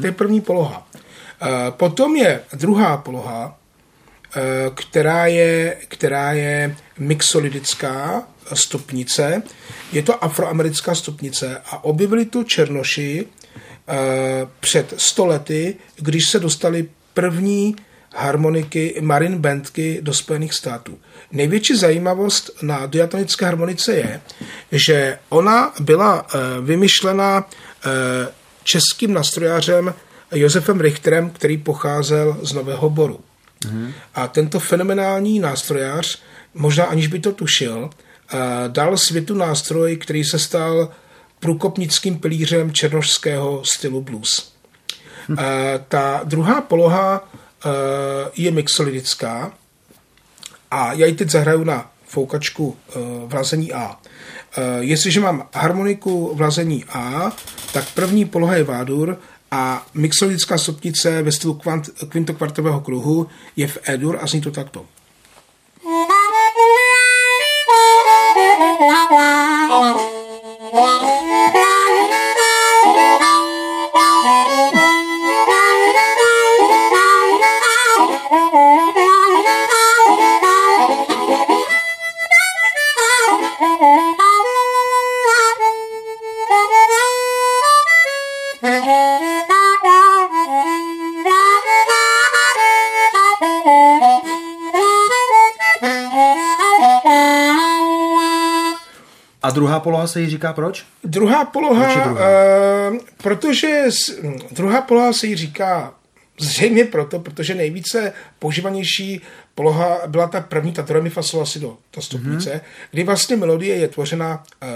To je první poloha. E, potom je druhá poloha, e, která je, která je mixolidická stupnice. Je to afroamerická stupnice a objevili tu černoši e, před sto lety, když se dostali první harmoniky, marin bandky do Spojených států. Největší zajímavost na diatonické harmonice je, že ona byla vymyšlena českým nastrojářem Josefem Richterem, který pocházel z Nového Boru. Mhm. A tento fenomenální nástrojář, možná aniž by to tušil, dal světu nástroj, který se stal průkopnickým pilířem černošského stylu blues. Uh, ta druhá poloha uh, je mixolidická a já ji teď zahraju na foukačku uh, v lazení A. Uh, jestliže mám harmoniku v lazení A, tak první poloha je V-dur a mixolidická stupnice ve stylu kvant, kvintokvartového kruhu je v E-dur a zní to takto. A druhá poloha se jí říká proč? Druhá poloha, proč druhá? E, protože s, druhá poloha se jí říká zřejmě proto, protože nejvíce používanější poloha byla ta první, ta do, re, mi, fa, sol, la, si, do, ta stupnice, mm-hmm. kdy vlastně melodie je tvořena e,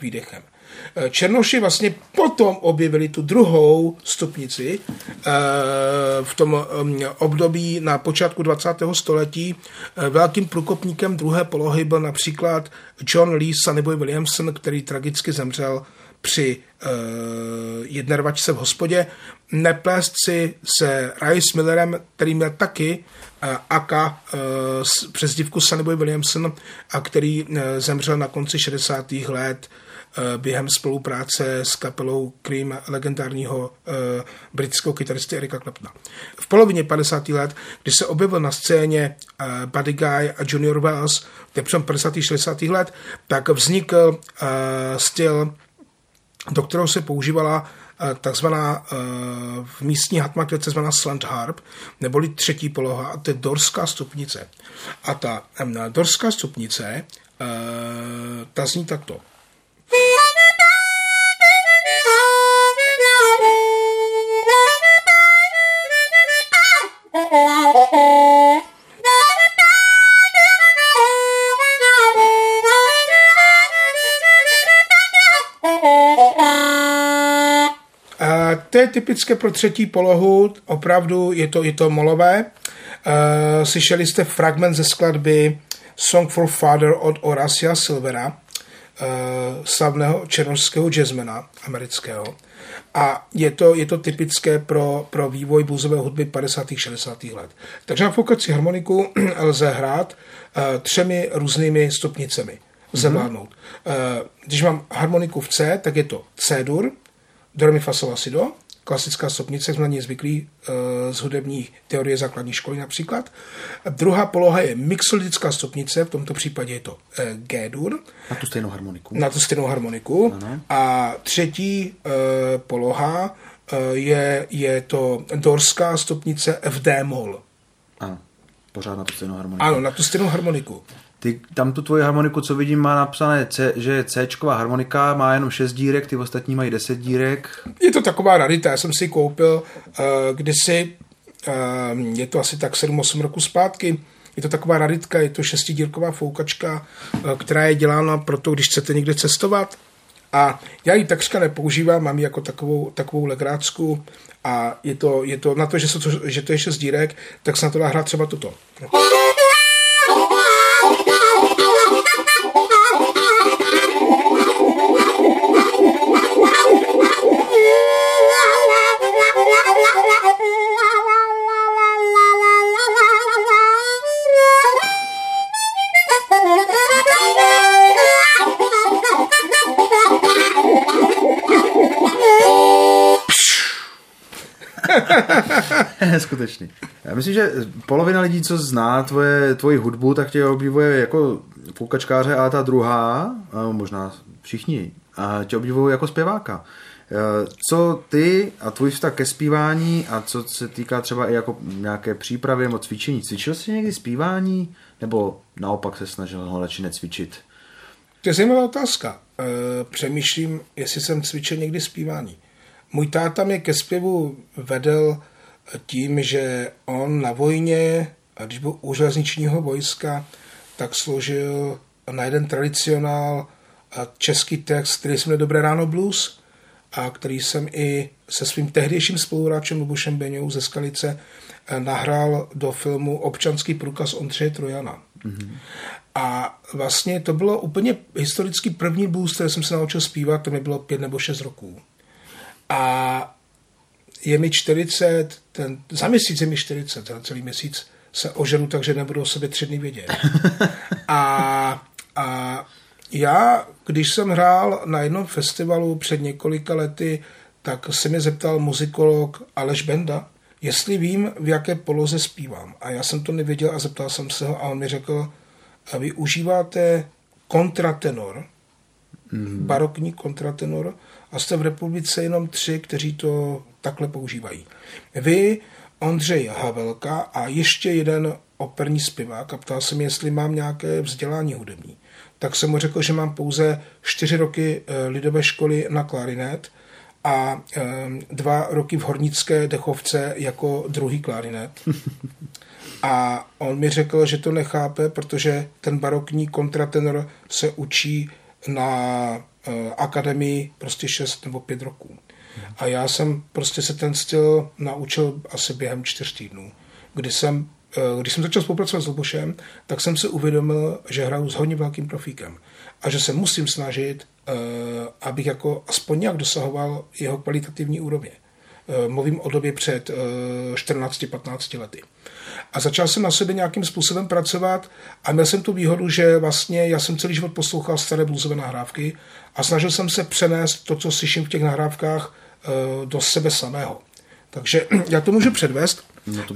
výdechem. E, černoši vlastně potom objevili tu druhou stupnici e, v tom e, období na počátku dvacátého století. E, velkým průkopníkem druhé polohy byl například John Lee Sonnyboy Williamson, který tragicky zemřel při e, jednarvačce v hospodě. Neplést si se Rice Millerem, který měl taky e, aka e, přes dívku Sonnyboy Williamson a který e, zemřel na konci šedesátých let e, během spolupráce s kapelou Cream legendárního e, britského kytaristy Erika Claptona. V polovině padesátých let, kdy se objevil na scéně e, Buddy Guy a Junior Wells, který před padesátých šedesátých let, tak vznikl e, styl, do kterého se používala takzvaná v místní hatmakvěce zvaná slant harp, neboli třetí poloha, a to je dorská stupnice. A ta dorská stupnice, ta zní takto. To je typické pro třetí polohu, opravdu je to, je to molové. E, slyšeli jste fragment ze skladby Song for Father od Horacia Silvera, e, slavného černošského jazzmana amerického. A je to, je to typické pro, pro vývoj bluesové hudby padesátých šedesátých let. Takže na foukací harmoniku lze hrát e, třemi různými stupnicemi, zvládnout. Mm-hmm. E, když mám harmoniku v C, tak je to C-dur, do, re, mi, fa, sol, la, si, do. klasická sopnice, jsme na něj zvyklí z hudební teorie základní školy například. Druhá poloha je mixologická sopnice, v tomto případě je to G-dur. Na tu stejnou harmoniku. Na tu stejnou harmoniku. Ano. A třetí poloha je, je to dorská stopnice F-d-moll. Ano, pořád na tu stejnou harmoniku. Ano, na tu stejnou harmoniku. Ty, tam tu tvoji harmoniku, co vidím, má napsané, C, že je C-čková harmonika, má jenom šest dírek, ty ostatní mají deset dírek. Je to taková rarita, já jsem si ji koupil uh, kdysi, uh, je to asi tak sedm osm roku zpátky, je to taková raritka, je to šestidírková foukačka, uh, která je dělána proto, když chcete někde cestovat. A já ji takřka nepoužívám, mám ji jako takovou, takovou legrácku a je to, je to na to, že, se, že to je šest dírek, tak se na to dá hrát třeba toto. Skutečný. Já myslím, že polovina lidí, co zná tvoje, tvoji hudbu, tak tě obdivuje jako foukačkáře a ta druhá, možná všichni, a tě obdivují jako zpěváka. Co ty a tvůj vztah ke zpívání a co se týká třeba i jako nějaké přípravy nebo cvičení? Cvičil jsi někdy zpívání nebo naopak se snažil ho radši necvičit? To je zajímavá otázka. Přemýšlím, jestli jsem cvičil někdy zpívání. Můj táta mě ke zpěvu vedl tím, že on na vojně, když byl u železničního vojska, tak složil na jeden tradicionál český text, který jsme měli Dobré ráno blues a který jsem i se svým tehdejším spoluhráčem Lubošem Beňou ze Skalice nahrál do filmu Občanský průkaz Ondřeje Trojana. Mm-hmm. A vlastně to bylo úplně historicky první blues, který jsem se naučil zpívat, to mi bylo pět nebo šest roků. A je mi čtyřicet, ten, za měsíc je mi čtyřicet, ten celý měsíc se oženu, takže nebudu o sobě tři dny vědět. A, a já, když jsem hrál na jednom festivalu před několika lety, tak se mě zeptal muzikolog Aleš Benda, jestli vím, v jaké poloze zpívám. A já jsem to nevěděl a zeptal jsem se ho a on mi řekl, vy užíváte kontratenor, mm. barokní kontratenor, a jste v republice jenom tři, kteří to takhle používají. Vy, Ondřej Havelka a ještě jeden operní zpěvák a ptal se mě, jestli mám nějaké vzdělání hudební. Tak jsem mu řekl, že mám pouze čtyři roky lidové školy na klarinet a dva roky v hornické dechovce jako druhý klarinet. A on mi řekl, že to nechápe, protože ten barokní kontratenor se učí na akademii prostě šest nebo pět roků. A já jsem prostě se ten styl naučil asi během čtyř týdnů. Když jsem, když jsem začal spolupracovat s Lubošem, tak jsem si uvědomil, že hraju s hodně velkým profíkem a že se musím snažit, abych jako aspoň nějak dosahoval jeho kvalitativní úrovně. Mluvím o době před čtrnácti patnácti lety. A začal jsem na sebe nějakým způsobem pracovat a měl jsem tu výhodu, že vlastně já jsem celý život poslouchal staré bluesové nahrávky a snažil jsem se přenést to, co slyším v těch nahrávkách, do sebe samého. Takže já to můžu předvést. No to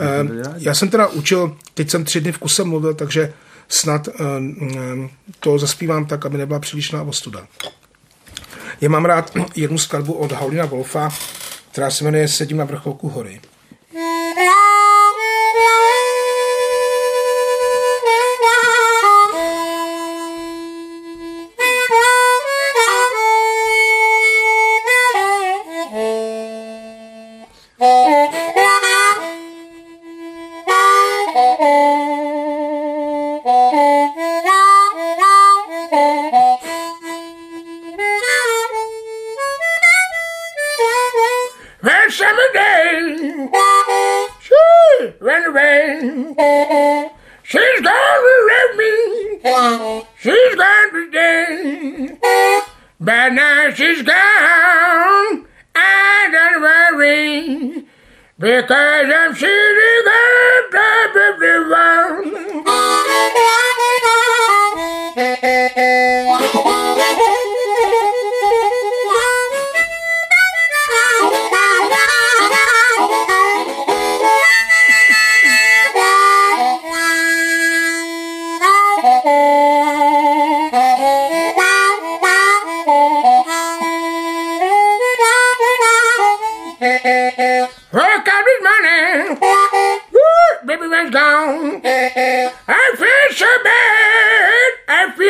já jsem teda učil, teď jsem tři dny v kuse mluvil, takže snad to zaspívám tak, aby nebyla přílišná ostuda. Já mám rád jednu skladbu od Haulina Wolfa, která se jmenuje Sedím na vrcholku hory.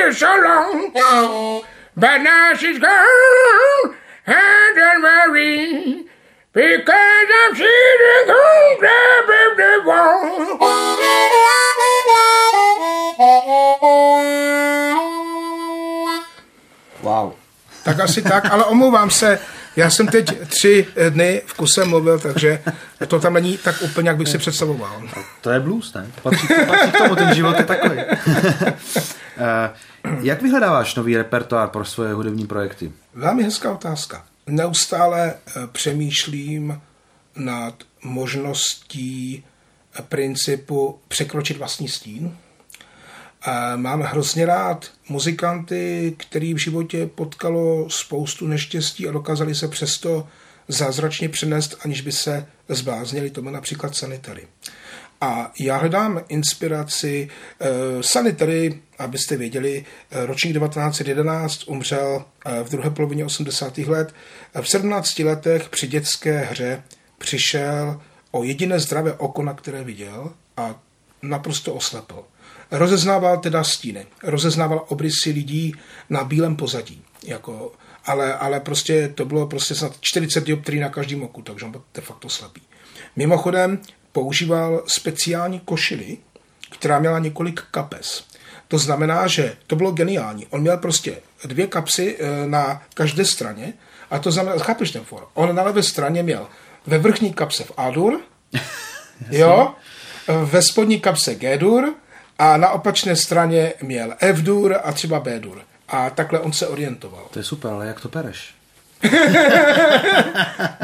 you so long, but now she's gone, and don't worry, because I'm sitting on top of the wall. Wow. Tak asi tak, ale omlouvám se, já jsem teď tři dny v kuse mluvil, takže to tam není tak úplně, jak bych si představoval. To je blues, ne? Patří, patří k tomu, ten život je takový. Jak vyhledáváš nový repertoár pro svoje hudební projekty? Velmi hezká otázka. Neustále přemýšlím nad možností principu překročit vlastní stín. Mám hrozně rád muzikanty, který v životě potkalo spoustu neštěstí a dokázali se přesto zázračně přenést, aniž by se zbláznili. To má například Sonny Terry. A já hledám inspiraci. Sonny Terry, abyste věděli, ročník devatenáct set jedenáct, umřel v druhé polovině osmdesátých let. V sedmnácti letech při dětské hře přišel o jediné zdravé oko, na které viděl, a naprosto oslepl. Rozeznával teda stíny, rozeznával obrysy lidí na bílém pozadí, jako, ale, ale prostě to bylo prostě snad čtyřicet dioptrií na každém oku, takže on byl de facto slepý. Mimochodem používal speciální košili, která měla několik kapes. To znamená, že to bylo geniální. On měl prostě dvě kapsy na každé straně a to znamená, chápeš ten for? On na levé straně měl ve vrchní kapse v A-dur, jo, ve spodní kapse G-dur, a na opačné straně měl F-dur a třeba B-dur. A takhle on se orientoval. To je super, ale jak to pereš?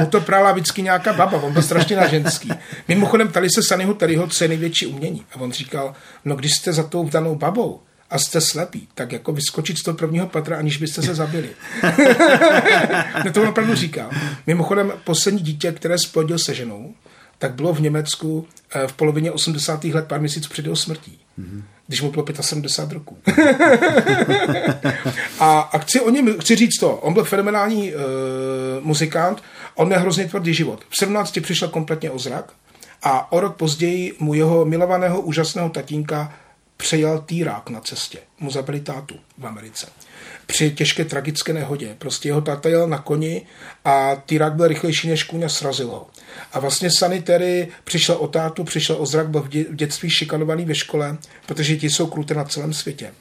Mu to prala vždycky nějaká baba, on byl strašně na ženský. Mimochodem, tady se Sonnyho Terryho, co je největší umění. A on říkal, no když jste za tou danou babou a jste slepí, tak jako vyskočit z toho prvního patra, aniž byste se zabili. No to on opravdu říkal. Mimochodem, poslední dítě, které splodil se ženou, tak bylo v Německu v polovině osmdesátých let, pár měsíců před jeho smrtí. Mm-hmm. Když mu bylo sedmdesát pět roků. a a chci, o něm, chci říct to, on byl fenomenální e, muzikant, on měl hrozně tvrdý život. V sedmnácti přišel kompletně o zrak a o rok později mu jeho milovaného úžasného tatínka přejel týrák na cestě. Mu zabili tátu v Americe. Při těžké tragické nehodě. Prostě jeho táta jel na koni a týrák byl rychlejší než kůň a srazil ho. A vlastně Sonny Terry přišel o tátu, přišel o zrak, byl v dětství šikanovaný ve škole, protože ti jsou kruté na celém světě.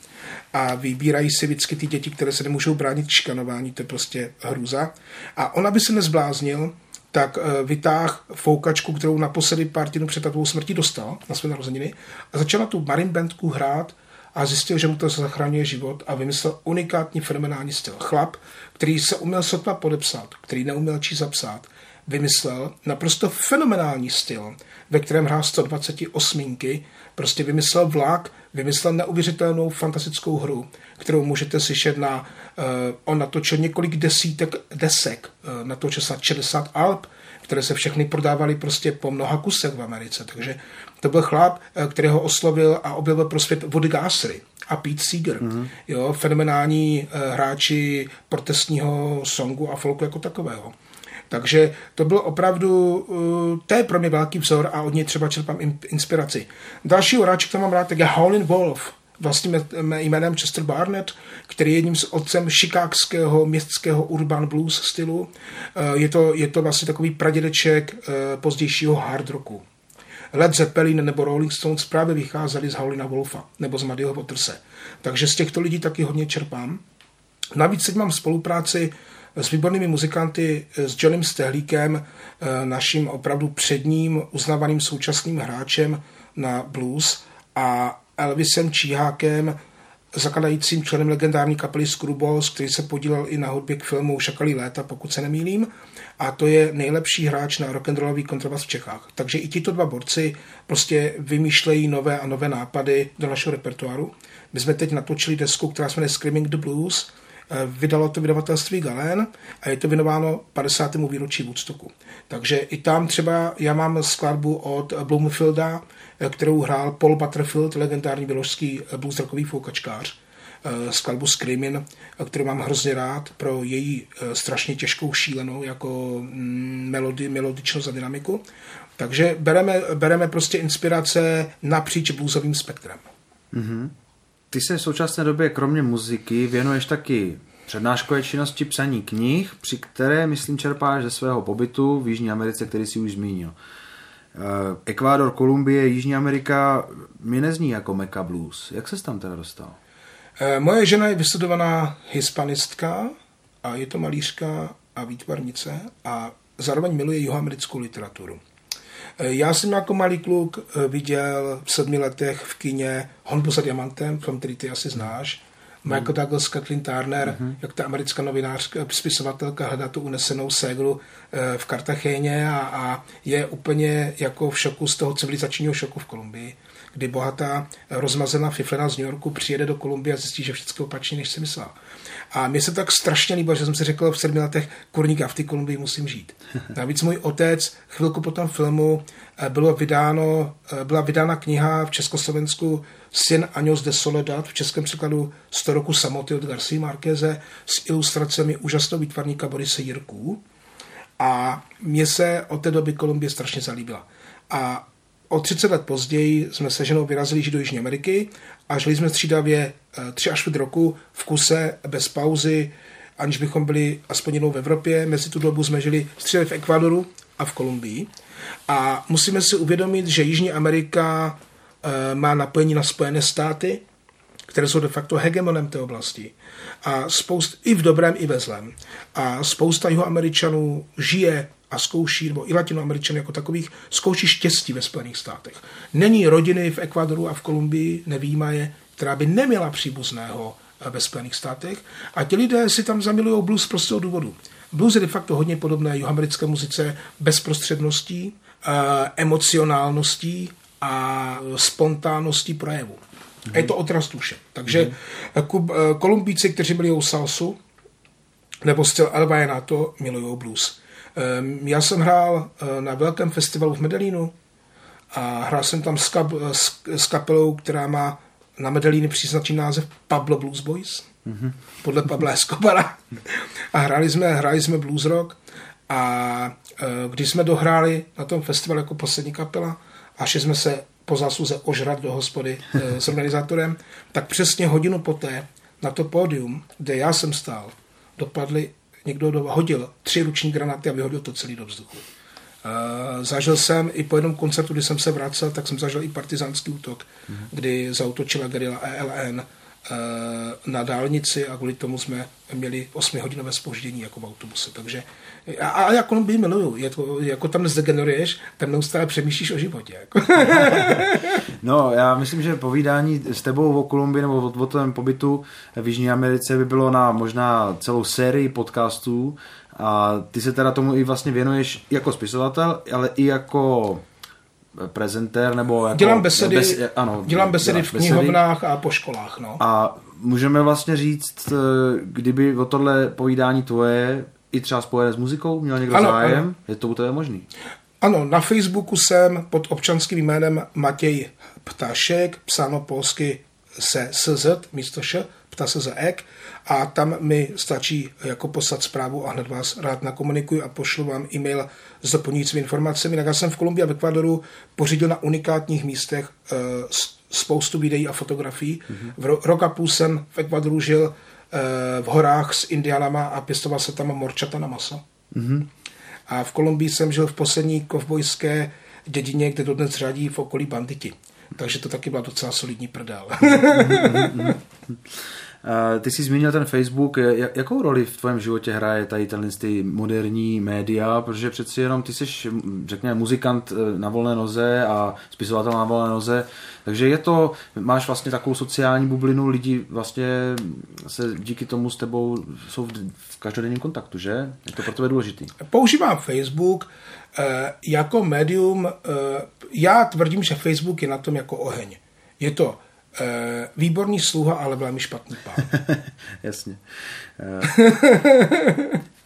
A vybírají si vždycky ty děti, které se nemůžou bránit šikanování, to je prostě hrůza. A on, aby se nezbláznil, tak vytáhl foukačku, kterou naposledy pár týdnů před tatovou smrtí dostal na své narozeniny a začal na tu marimbandku hrát a zjistil, že mu to zachraňuje život a vymyslel unikátní fenomenální styl. Chlap, který se uměl sotva podepsat, který neuměl číst zapsat, vymyslel naprosto fenomenální styl, ve kterém hrál sto dvacet osminky, prostě vymyslel vlak, vymyslel neuvěřitelnou fantastickou hru, kterou můžete slyšet na, uh, on natočil několik desítek desek, uh, natočil snad šedesát alb, které se všechny prodávaly prostě po mnoha kusech v Americe, takže to byl chlap, který ho oslovil a objevil pro svět Woody Guthrie a Pete Seeger, mm-hmm. jo, fenomenální uh, hráči protestního songu a folku jako takového. Takže to bylo opravdu, to je pro mě velký vzor a od něj třeba čerpám inspiraci. Další hráč, který mám rád, tak je Howlin' Wolf, vlastně jménem Chester Barnett, který je jedním z otcem chicagského městského urban blues stylu. Je to, je to vlastně takový pradědeček pozdějšího hard rocku. Led Zeppelin nebo Rolling Stones právě vycházeli z Howlina Wolfa nebo z Muddyho Waterse. Takže z těchto lidí taky hodně čerpám. Navíc teď mám spolupráci s výbornými muzikanty, s Johnem Stehlíkem, naším opravdu předním uznávaným současným hráčem na blues a Elvisem Číhákem, zakladajícím členem legendární kapely Screwballs, který se podílel i na hudbě k filmu Šakalí léta, pokud se nemýlím, a to je nejlepší hráč na rock'n'rollový kontrabas v Čechách. Takže i tito dva borci prostě vymýšlejí nové a nové nápady do našeho repertoáru. My jsme teď natočili desku, která se jmenuje Screaming the Blues, vydalo to vydavatelství Galén a je to věnováno padesátému výročí Woodstocku. Takže i tam třeba já mám skladbu od Bloomfielda, kterou hrál Paul Butterfield, legendární běložský bluesrockový foukačkář, skladbu Screamin', kterou mám hrozně rád pro její strašně těžkou, šílenou jako melody, melodičnost a dynamiku. Takže bereme, bereme prostě inspirace napříč bluesovým spektrem. Mhm. Ty se v současné době kromě muziky věnuješ taky přednáškové činnosti, psaní knih, při které, myslím, čerpáš ze svého pobytu v Jižní Americe, který si už zmínil. Ekvádor, Kolumbie, Jižní Amerika mi nezní jako Mecca blues. Jak ses tam teda dostal? Moje žena je vystudovaná hispanistka a je to malířka a výtvarnice a zároveň miluje jihoamerickou literaturu. Já jsem jako malý kluk viděl v sedmi letech v kině Honbu za diamantem, film, který ty asi znáš, Michael Douglas, Kathleen Turner, mm-hmm. jak ta americká novinářka, spisovatelka hledá tu unesenou séglu v Kartagéně a, a je úplně jako v šoku z toho civilizačního šoku v Kolumbii, kdy bohatá rozmazená fiflena z New Yorku přijede do Kolumbie a zjistí, že všechno je opačně, než si myslela. A mně se tak strašně líbilo, že jsem si řekl v sedmi letech, kurník, já v té Kolumbii musím žít. Navíc můj otec, chvilku po tom filmu, bylo vydáno, byla vydána kniha v Československu Cien años de soledad, v českém překladu sto roku samoty od García Márqueze s ilustracemi úžasného výtvarníka Borise Jirků. A mně se od té doby Kolumbie strašně zalíbila. A o třicet let později jsme se ženou vyrazili žít do Jižní Ameriky a žili jsme střídavě tři až čtyři roku v kuse, bez pauzy, aniž bychom byli aspoň jednou v Evropě. Mezi tu dobu jsme žili střídavě v Ekvádoru a v Kolumbii. A musíme si uvědomit, že Jižní Amerika má napojení na Spojené státy, které jsou de facto hegemonem té oblasti. A spoust, i v dobrém, i ve zlém. A spousta Jihoameričanů žije a zkouší, nebo i Latinoameričanů jako takových, zkouší štěstí ve Spojených státech. Není rodiny v Ekvádoru a v Kolumbii, nevyjímaje je, která by neměla příbuzného ve Spojených státech. A ti lidé si tam zamilují blues z prostého důvodu. Blues je de facto hodně podobné jihoamerické muzice bezprostředností, emocionálností a spontánnosti projevu. Mm-hmm. A je to odraz duše. Takže mm-hmm. Kolumbíci, kteří milují salsu, nebo styl El Vallenato, milují blues. Já jsem hrál na velkém festivalu v Medellínu a hrál jsem tam s, kap, s, s kapelou, která má na Medellíny příznačný název Pablo Blues Boys, mm-hmm. podle Pabla Escobara. A hráli jsme, hráli jsme blues rock a když jsme dohráli na tom festivalu jako poslední kapela a šli jsme se po zásluze ožrat do hospody s organizátorem, tak přesně hodinu poté na to pódium, kde já jsem stál, dopadli někdo do, hodil tři ruční granáty a vyhodil to celý do vzduchu. E, zažil jsem i po jednom koncertu, kdy jsem se vracel, tak jsem zažil i partizánský útok, mm-hmm. kdy zaútočila gerila E L N e, na dálnici a kvůli tomu jsme měli osmihodinové zpoždění jako v autobuse. Takže, a, a jako by miluju, je to, jako tam zdegeneruješ, tam neustále přemýšlíš o životě. Jako. No, já myslím, že povídání s tebou o Kolumbii nebo o, o tom pobytu v Jižní Americe by bylo na možná celou sérii podcastů a ty se teda tomu i vlastně věnuješ jako spisovatel, ale i jako prezentér nebo jako... Dělám besedy, bes, ano, dělám besedy v knihovnách besedy. A po školách, no. A můžeme vlastně říct, kdyby o tohle povídání tvoje i třeba spojené s muzikou měl někdo ano, zájem, ano. je to u tebe možný? Ano, na Facebooku jsem pod občanským jménem Matěj Ptašek, psáno polsky se sz, místo š, ptasezek, a tam mi stačí jako poslat zprávu a hned vás rád nakomunikuju a pošlu vám e-mail s doplňujícími informacemi. Já jsem v Kolumbii a v Ekvádoru pořídil na unikátních místech e, spoustu videí a fotografií. Mm-hmm. V ro- rok a půl jsem v Ekvádoru žil e, v horách s Indianama a pěstoval se tam morčata na maso. Mm-hmm. A v Kolumbii jsem žil v poslední kovbojské dědině, kde dodnes řádí v okolí banditi. Takže to taky byla docela solidní prdel. Ty jsi zmínil ten Facebook. Jakou roli v tvém životě hraje tady ty moderní média? Protože přeci jenom ty jsi, řekněme, muzikant na volné noze a spisovatel na volné noze. Takže je to, máš vlastně takovou sociální bublinu, lidi vlastně se díky tomu s tebou jsou v každodenním kontaktu, že? Je to pro tebe důležitý. Používám Facebook jako médium. Já tvrdím, že Facebook je na tom jako oheň. Je to výborný sluha, ale velmi špatný pán. Jasně.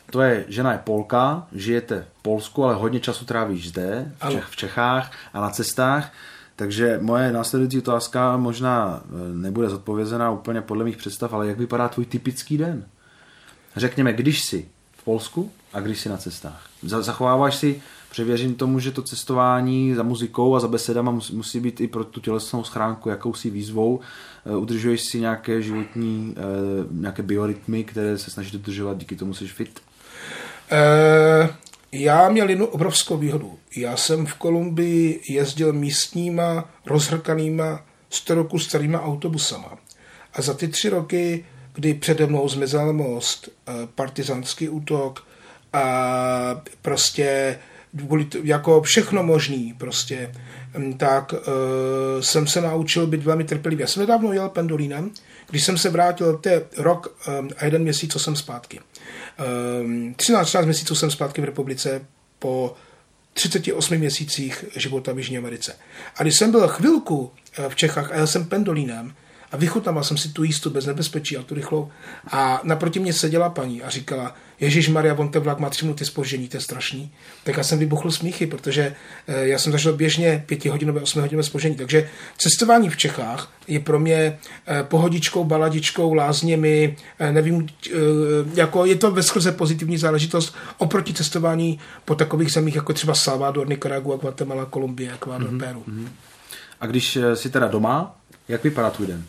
Tvoje žena je Polka, žijete v Polsku, ale hodně času trávíš zde, v, Čech, v Čechách a na cestách, takže moje následující otázka možná nebude zodpovězená úplně podle mých představ, ale jak vypadá tvůj typický den? Řekněme, když jsi v Polsku a když jsi na cestách. Zachováváš si Převěřím tomu, že to cestování za muzikou a za besedama musí být i pro tu tělesnou schránku jakousi výzvou. Udržuješ si nějaké životní, nějaké biorytmy, které se snažíš dodržovat, díky tomu jsi fit? Já měl jednu obrovskou výhodu. Já jsem v Kolumbii jezdil místníma, rozhrkanýma, sto roku starýma autobusama. A za ty tři roky, kdy přede mnou zmizel most, partizánský útok a prostě jako všechno možný prostě, tak e, jsem se naučil být velmi trpělivý. Já jsem nedávno jel pendolínem, když jsem se vrátil, to je rok a jeden měsíc, co jsem zpátky. třináct čtrnáct měsíců jsem zpátky v republice po třicet osmi měsících života v Jižní Americe. A když jsem byl chvilku v Čechách a jel jsem pendolínem a vychutnával jsem si tu jístu bez nebezpečí a tu rychlou a naproti mě seděla paní a říkala: Ježišmarja, on ten vlak má tři minuty zpoždění, to je strašný. Tak já jsem vybuchl smíchy, protože já jsem zažil běžně pětihodinové, osmihodinové zpoždění. Takže cestování v Čechách je pro mě pohodičkou, baladičkou, lázněmi, nevím, jako je to veskrze pozitivní záležitost oproti cestování po takových zemích, jako třeba Salvador, Nicaragua, Guatemala, Kolumbie, Ekvádor, mm-hmm. Peru. Mm-hmm. A když jsi teda doma, jak vypadá tvůj den?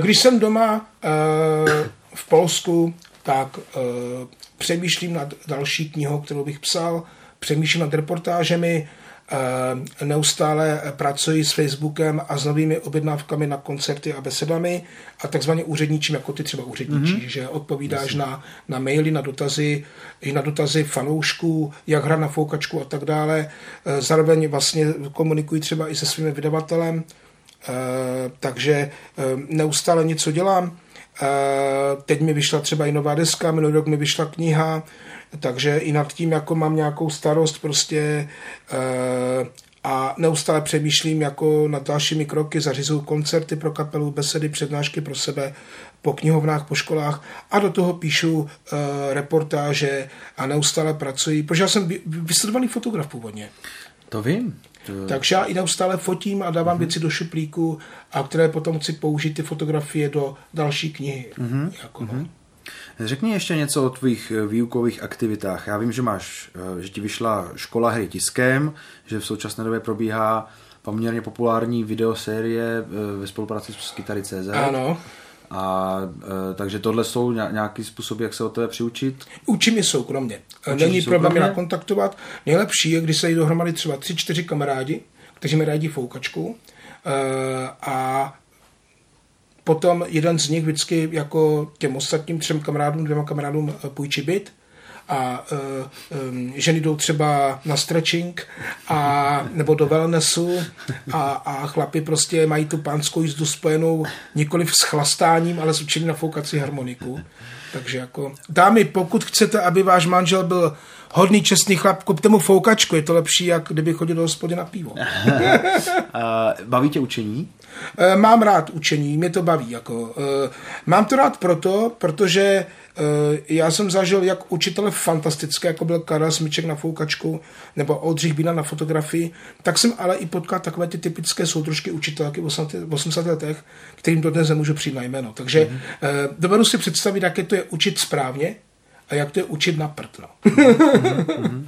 Když jsem doma v Polsku, tak přemýšlím nad další knihou, kterou bych psal, přemýšlím nad reportážemi, neustále pracuji s Facebookem a s novými objednávkami na koncerty a besedami a takzvaně úředničím, jako ty třeba úředničí, mm-hmm. že odpovídáš na, na maily, na dotazy, i na dotazy fanoušků, jak hra na foukačku a tak dále. Zároveň vlastně komunikuji třeba i se svými vydavatelem, takže neustále něco dělám. Teď mi vyšla třeba i nová deska, minulý rok mi vyšla kniha, takže i nad tím jako mám nějakou starost prostě a neustále přemýšlím jako nad dalšími kroky, zařizuju koncerty pro kapelu, besedy, přednášky pro sebe, po knihovnách, po školách a do toho píšu reportáže a neustále pracuji, protože já jsem vystudovaný fotograf původně. To vím. To... Takže já i neustále fotím a dávám mm-hmm. věci do šuplíku, a které potom chci použít ty fotografie do další knihy. Mm-hmm. Jako. Mm-hmm. Řekni ještě něco o tvých výukových aktivitách. Já vím, že máš, že ti vyšla škola hry tiskem, že v současné době probíhá poměrně populární videosérie ve spolupráci s Kytary tečka cé zet. Ano. A, e, takže tohle jsou nějaký způsoby, jak se o tebe přiučit? Učím je soukromně. Učím Není problém je nakontaktovat. Nejlepší je, když se jí dohromady třeba tři, čtyři kamarádi, kteří mi radí foukačku e, a potom jeden z nich vždycky jako těm ostatním třem kamarádům, dvěma kamarádům půjčí byt a e, e, ženy jdou třeba na stretching a, nebo do wellnessu a, a chlapi prostě mají tu pánskou jízdu spojenou nikoli s chlastáním, ale s učením na foukací harmoniku. Takže jako, dámy, pokud chcete, aby váš manžel byl hodný, čestný chlap, kupte mu foukačku, je to lepší, jak kdyby chodil do hospody na pivo. Baví tě učení? E, mám rád učení, mě to baví. Jako, e, mám to rád proto, protože já jsem zažil jak učitele fantastické, jako byl Karel Smíček na foukačku nebo Oldřich Bína na fotografii, tak jsem ale i potkal takové ty typické soudružky učitelky v osmdesátých letech, kterým dodnes nemůžu přijít na jméno. Takže mm-hmm. dovedu si představit, jak je to je učit správně a jak to je učit na prd. Mm-hmm, mm-hmm.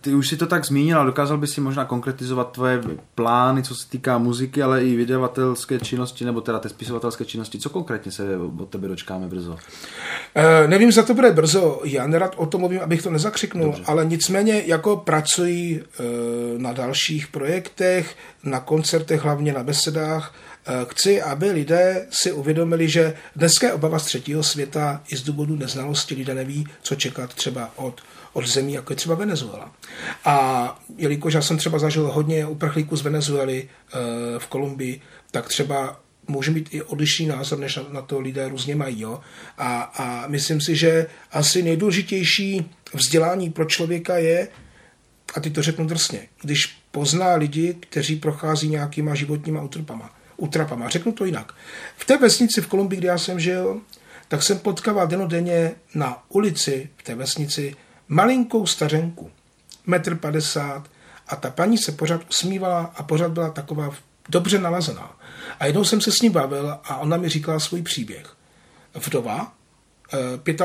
Ty už si to tak zmínil, ale dokázal bys si možná konkretizovat tvoje plány, co se týká muziky, ale i vydavatelské činnosti, nebo teda té spisovatelské činnosti. Co konkrétně se od tebe dočkáme brzo? E, nevím, za to bude brzo. Já nerad o tom mluvím, abych to nezakřiknul, dobře. Ale nicméně jako pracuji e, na dalších projektech, na koncertech, hlavně na besedách. E, chci, aby lidé si uvědomili, že dneska je obava z třetího světa i z důvodu neznalosti. Lidé neví, co čekat třeba od od zemí, jako je třeba Venezuela. A jelikož já jsem třeba zažil hodně uprchlíků z Venezuely e, v Kolumbii, tak třeba může mít i odlišný názor, než na, na to lidé různě mají. Jo? A, a myslím si, že asi nejdůležitější vzdělání pro člověka je, a teď to řeknu drsně, když pozná lidi, kteří prochází nějakýma životníma utrpama, utrapama. Řeknu to jinak. V té vesnici v Kolumbii, kde já jsem žil, tak jsem potkával denodenně na ulici v té vesnici malinkou stařenku, metr padesát, a ta paní se pořád usmívala a pořád byla taková dobře nalazená. A jednou jsem se s ní bavil a ona mi říkala svůj příběh. Vdova,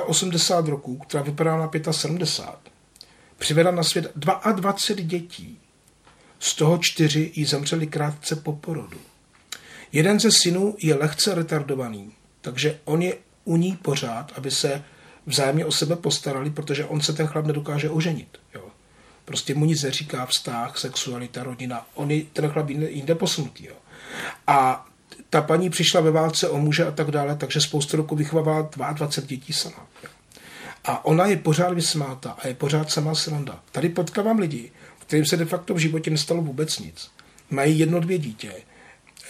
osmdesát pět roků, která vypadala na sedmdesát pět, přivedla na svět dvacet dva dětí. Z toho čtyři jí zemřeli krátce po porodu. Jeden ze synů je lehce retardovaný, takže on je u ní pořád, aby se vzájemně o sebe postarali, protože on se ten chlap nedokáže oženit. Jo. Prostě mu nic neříká vztah, sexualita, rodina. On je ten chlap jinde, jinde posunutý. Jo. A ta paní přišla ve válce o muže a tak dále, takže spoustu roku vychovala dvacet dva dětí sama. Jo. A ona je pořád vysmáta a je pořád sama sranda. Tady potkávám lidi, kterým se de facto v životě nestalo vůbec nic. Mají jedno, dvě dítě,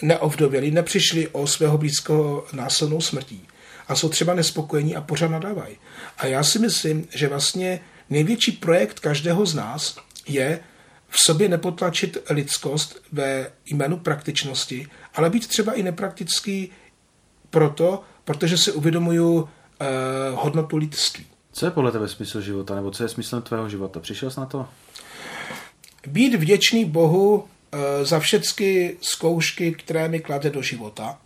neovdověli, nepřišli o svého blízkého násilnou smrtí a jsou třeba nespokojení a pořád nadávají. A já si myslím, že vlastně největší projekt každého z nás je v sobě nepotlačit lidskost ve jménu praktičnosti, ale být třeba i nepraktický proto, protože si uvědomuju eh, hodnotu lidství. Co je podle tebe smysl života, nebo co je smyslem tvého života? Přišel jsi na to? Být vděčný Bohu e, za všechny zkoušky, které mi klade do života.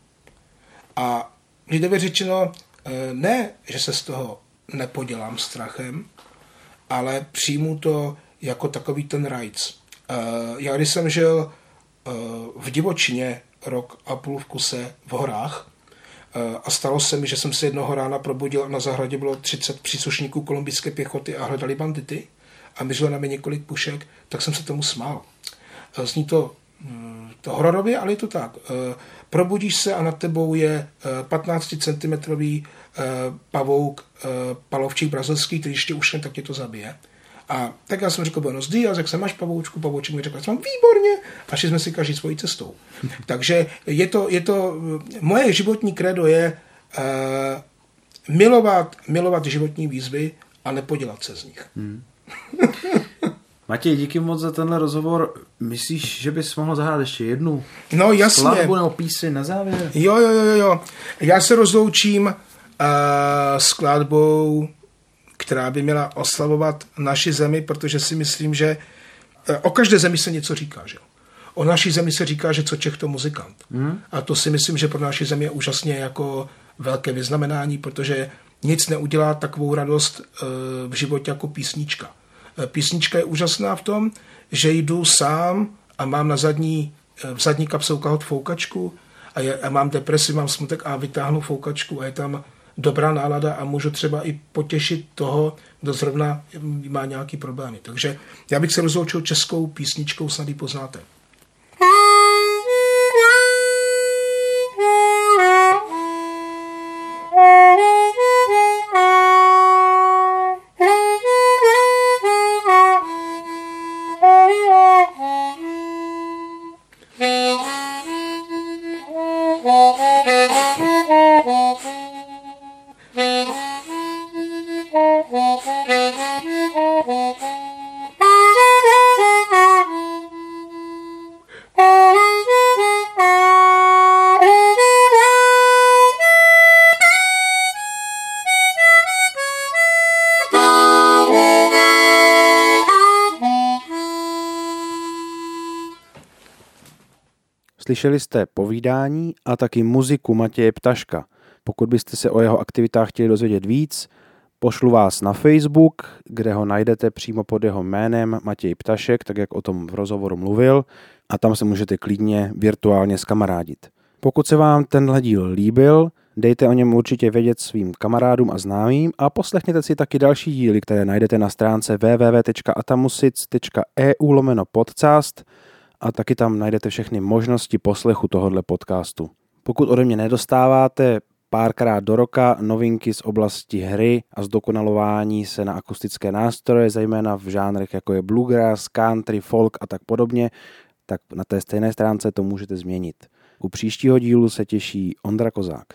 A lidově řečeno, e, ne, že se z toho nepodělám strachem, ale přijmu to jako takový ten rajc. E, já když jsem žil e, v divočině rok a půl v kuse v horách e, a stalo se mi, že jsem se jednoho rána probudil a na zahradě bylo třicet příslušníků kolumbijské pěchoty a hledali bandity, a myřilo na mě několik pušek, tak jsem se tomu smál. Zní to, to hororově, ale je to tak. Probudíš se a nad tebou je patnácticentimetrový pavouk palovčík brazilský, který ještě ušne, tak tě to zabije. A tak já jsem řekl, buenos días, jak se máš pavoučku, pavouček mi řekl, já jsem výborně, a šli jsme si každý svojí cestou. Takže je to, je to, moje životní kredo je milovat, milovat životní výzvy a nepodělat se z nich. Hmm. Matěj, díky moc za tenhle rozhovor. Myslíš, že bys mohl zahrát ještě jednu no, jasně. skladbu nebo píseň na závěr? Jo, jo, jo, jo. Já se rozloučím uh, skladbou, která by měla oslavovat naši zemi, protože si myslím, že uh, o každé zemi se něco říká, že? O naší zemi se říká, že co Čech, to muzikant. Hmm? A to si myslím, že pro naši zemi je úžasně jako velké vyznamenání, protože nic neudělá takovou radost uh, v životě jako písnička. Písnička je úžasná v tom, že jdu sám a mám na zadní, v zadní kapse ukáhat foukačku a, je, a mám depresi, mám smutek a vytáhnu foukačku a je tam dobrá nálada a můžu třeba i potěšit toho, kdo zrovna má nějaký problémy. Takže já bych se rozloučil českou písničkou, snad ji poznáte. Slyšeli jste povídání a taky muziku Matěje Ptaška. Pokud byste se o jeho aktivitách chtěli dozvědět víc, pošlu vás na Facebook, kde ho najdete přímo pod jeho jménem Matěj Ptašek, tak jak o tom v rozhovoru mluvil, a tam se můžete klidně virtuálně skamarádit. Pokud se vám tenhle díl líbil, dejte o něm určitě vědět svým kamarádům a známým a poslechněte si taky další díly, které najdete na stránce www tečka atamusic tečka e u lomeno podcast, a taky tam najdete všechny možnosti poslechu tohohle podcastu. Pokud ode mě nedostáváte párkrát do roka novinky z oblasti hry a zdokonalování se na akustické nástroje, zejména v žánrech jako je bluegrass, country, folk a tak podobně, tak na té stejné stránce to můžete změnit. U příštího dílu se těší Ondra Kozák.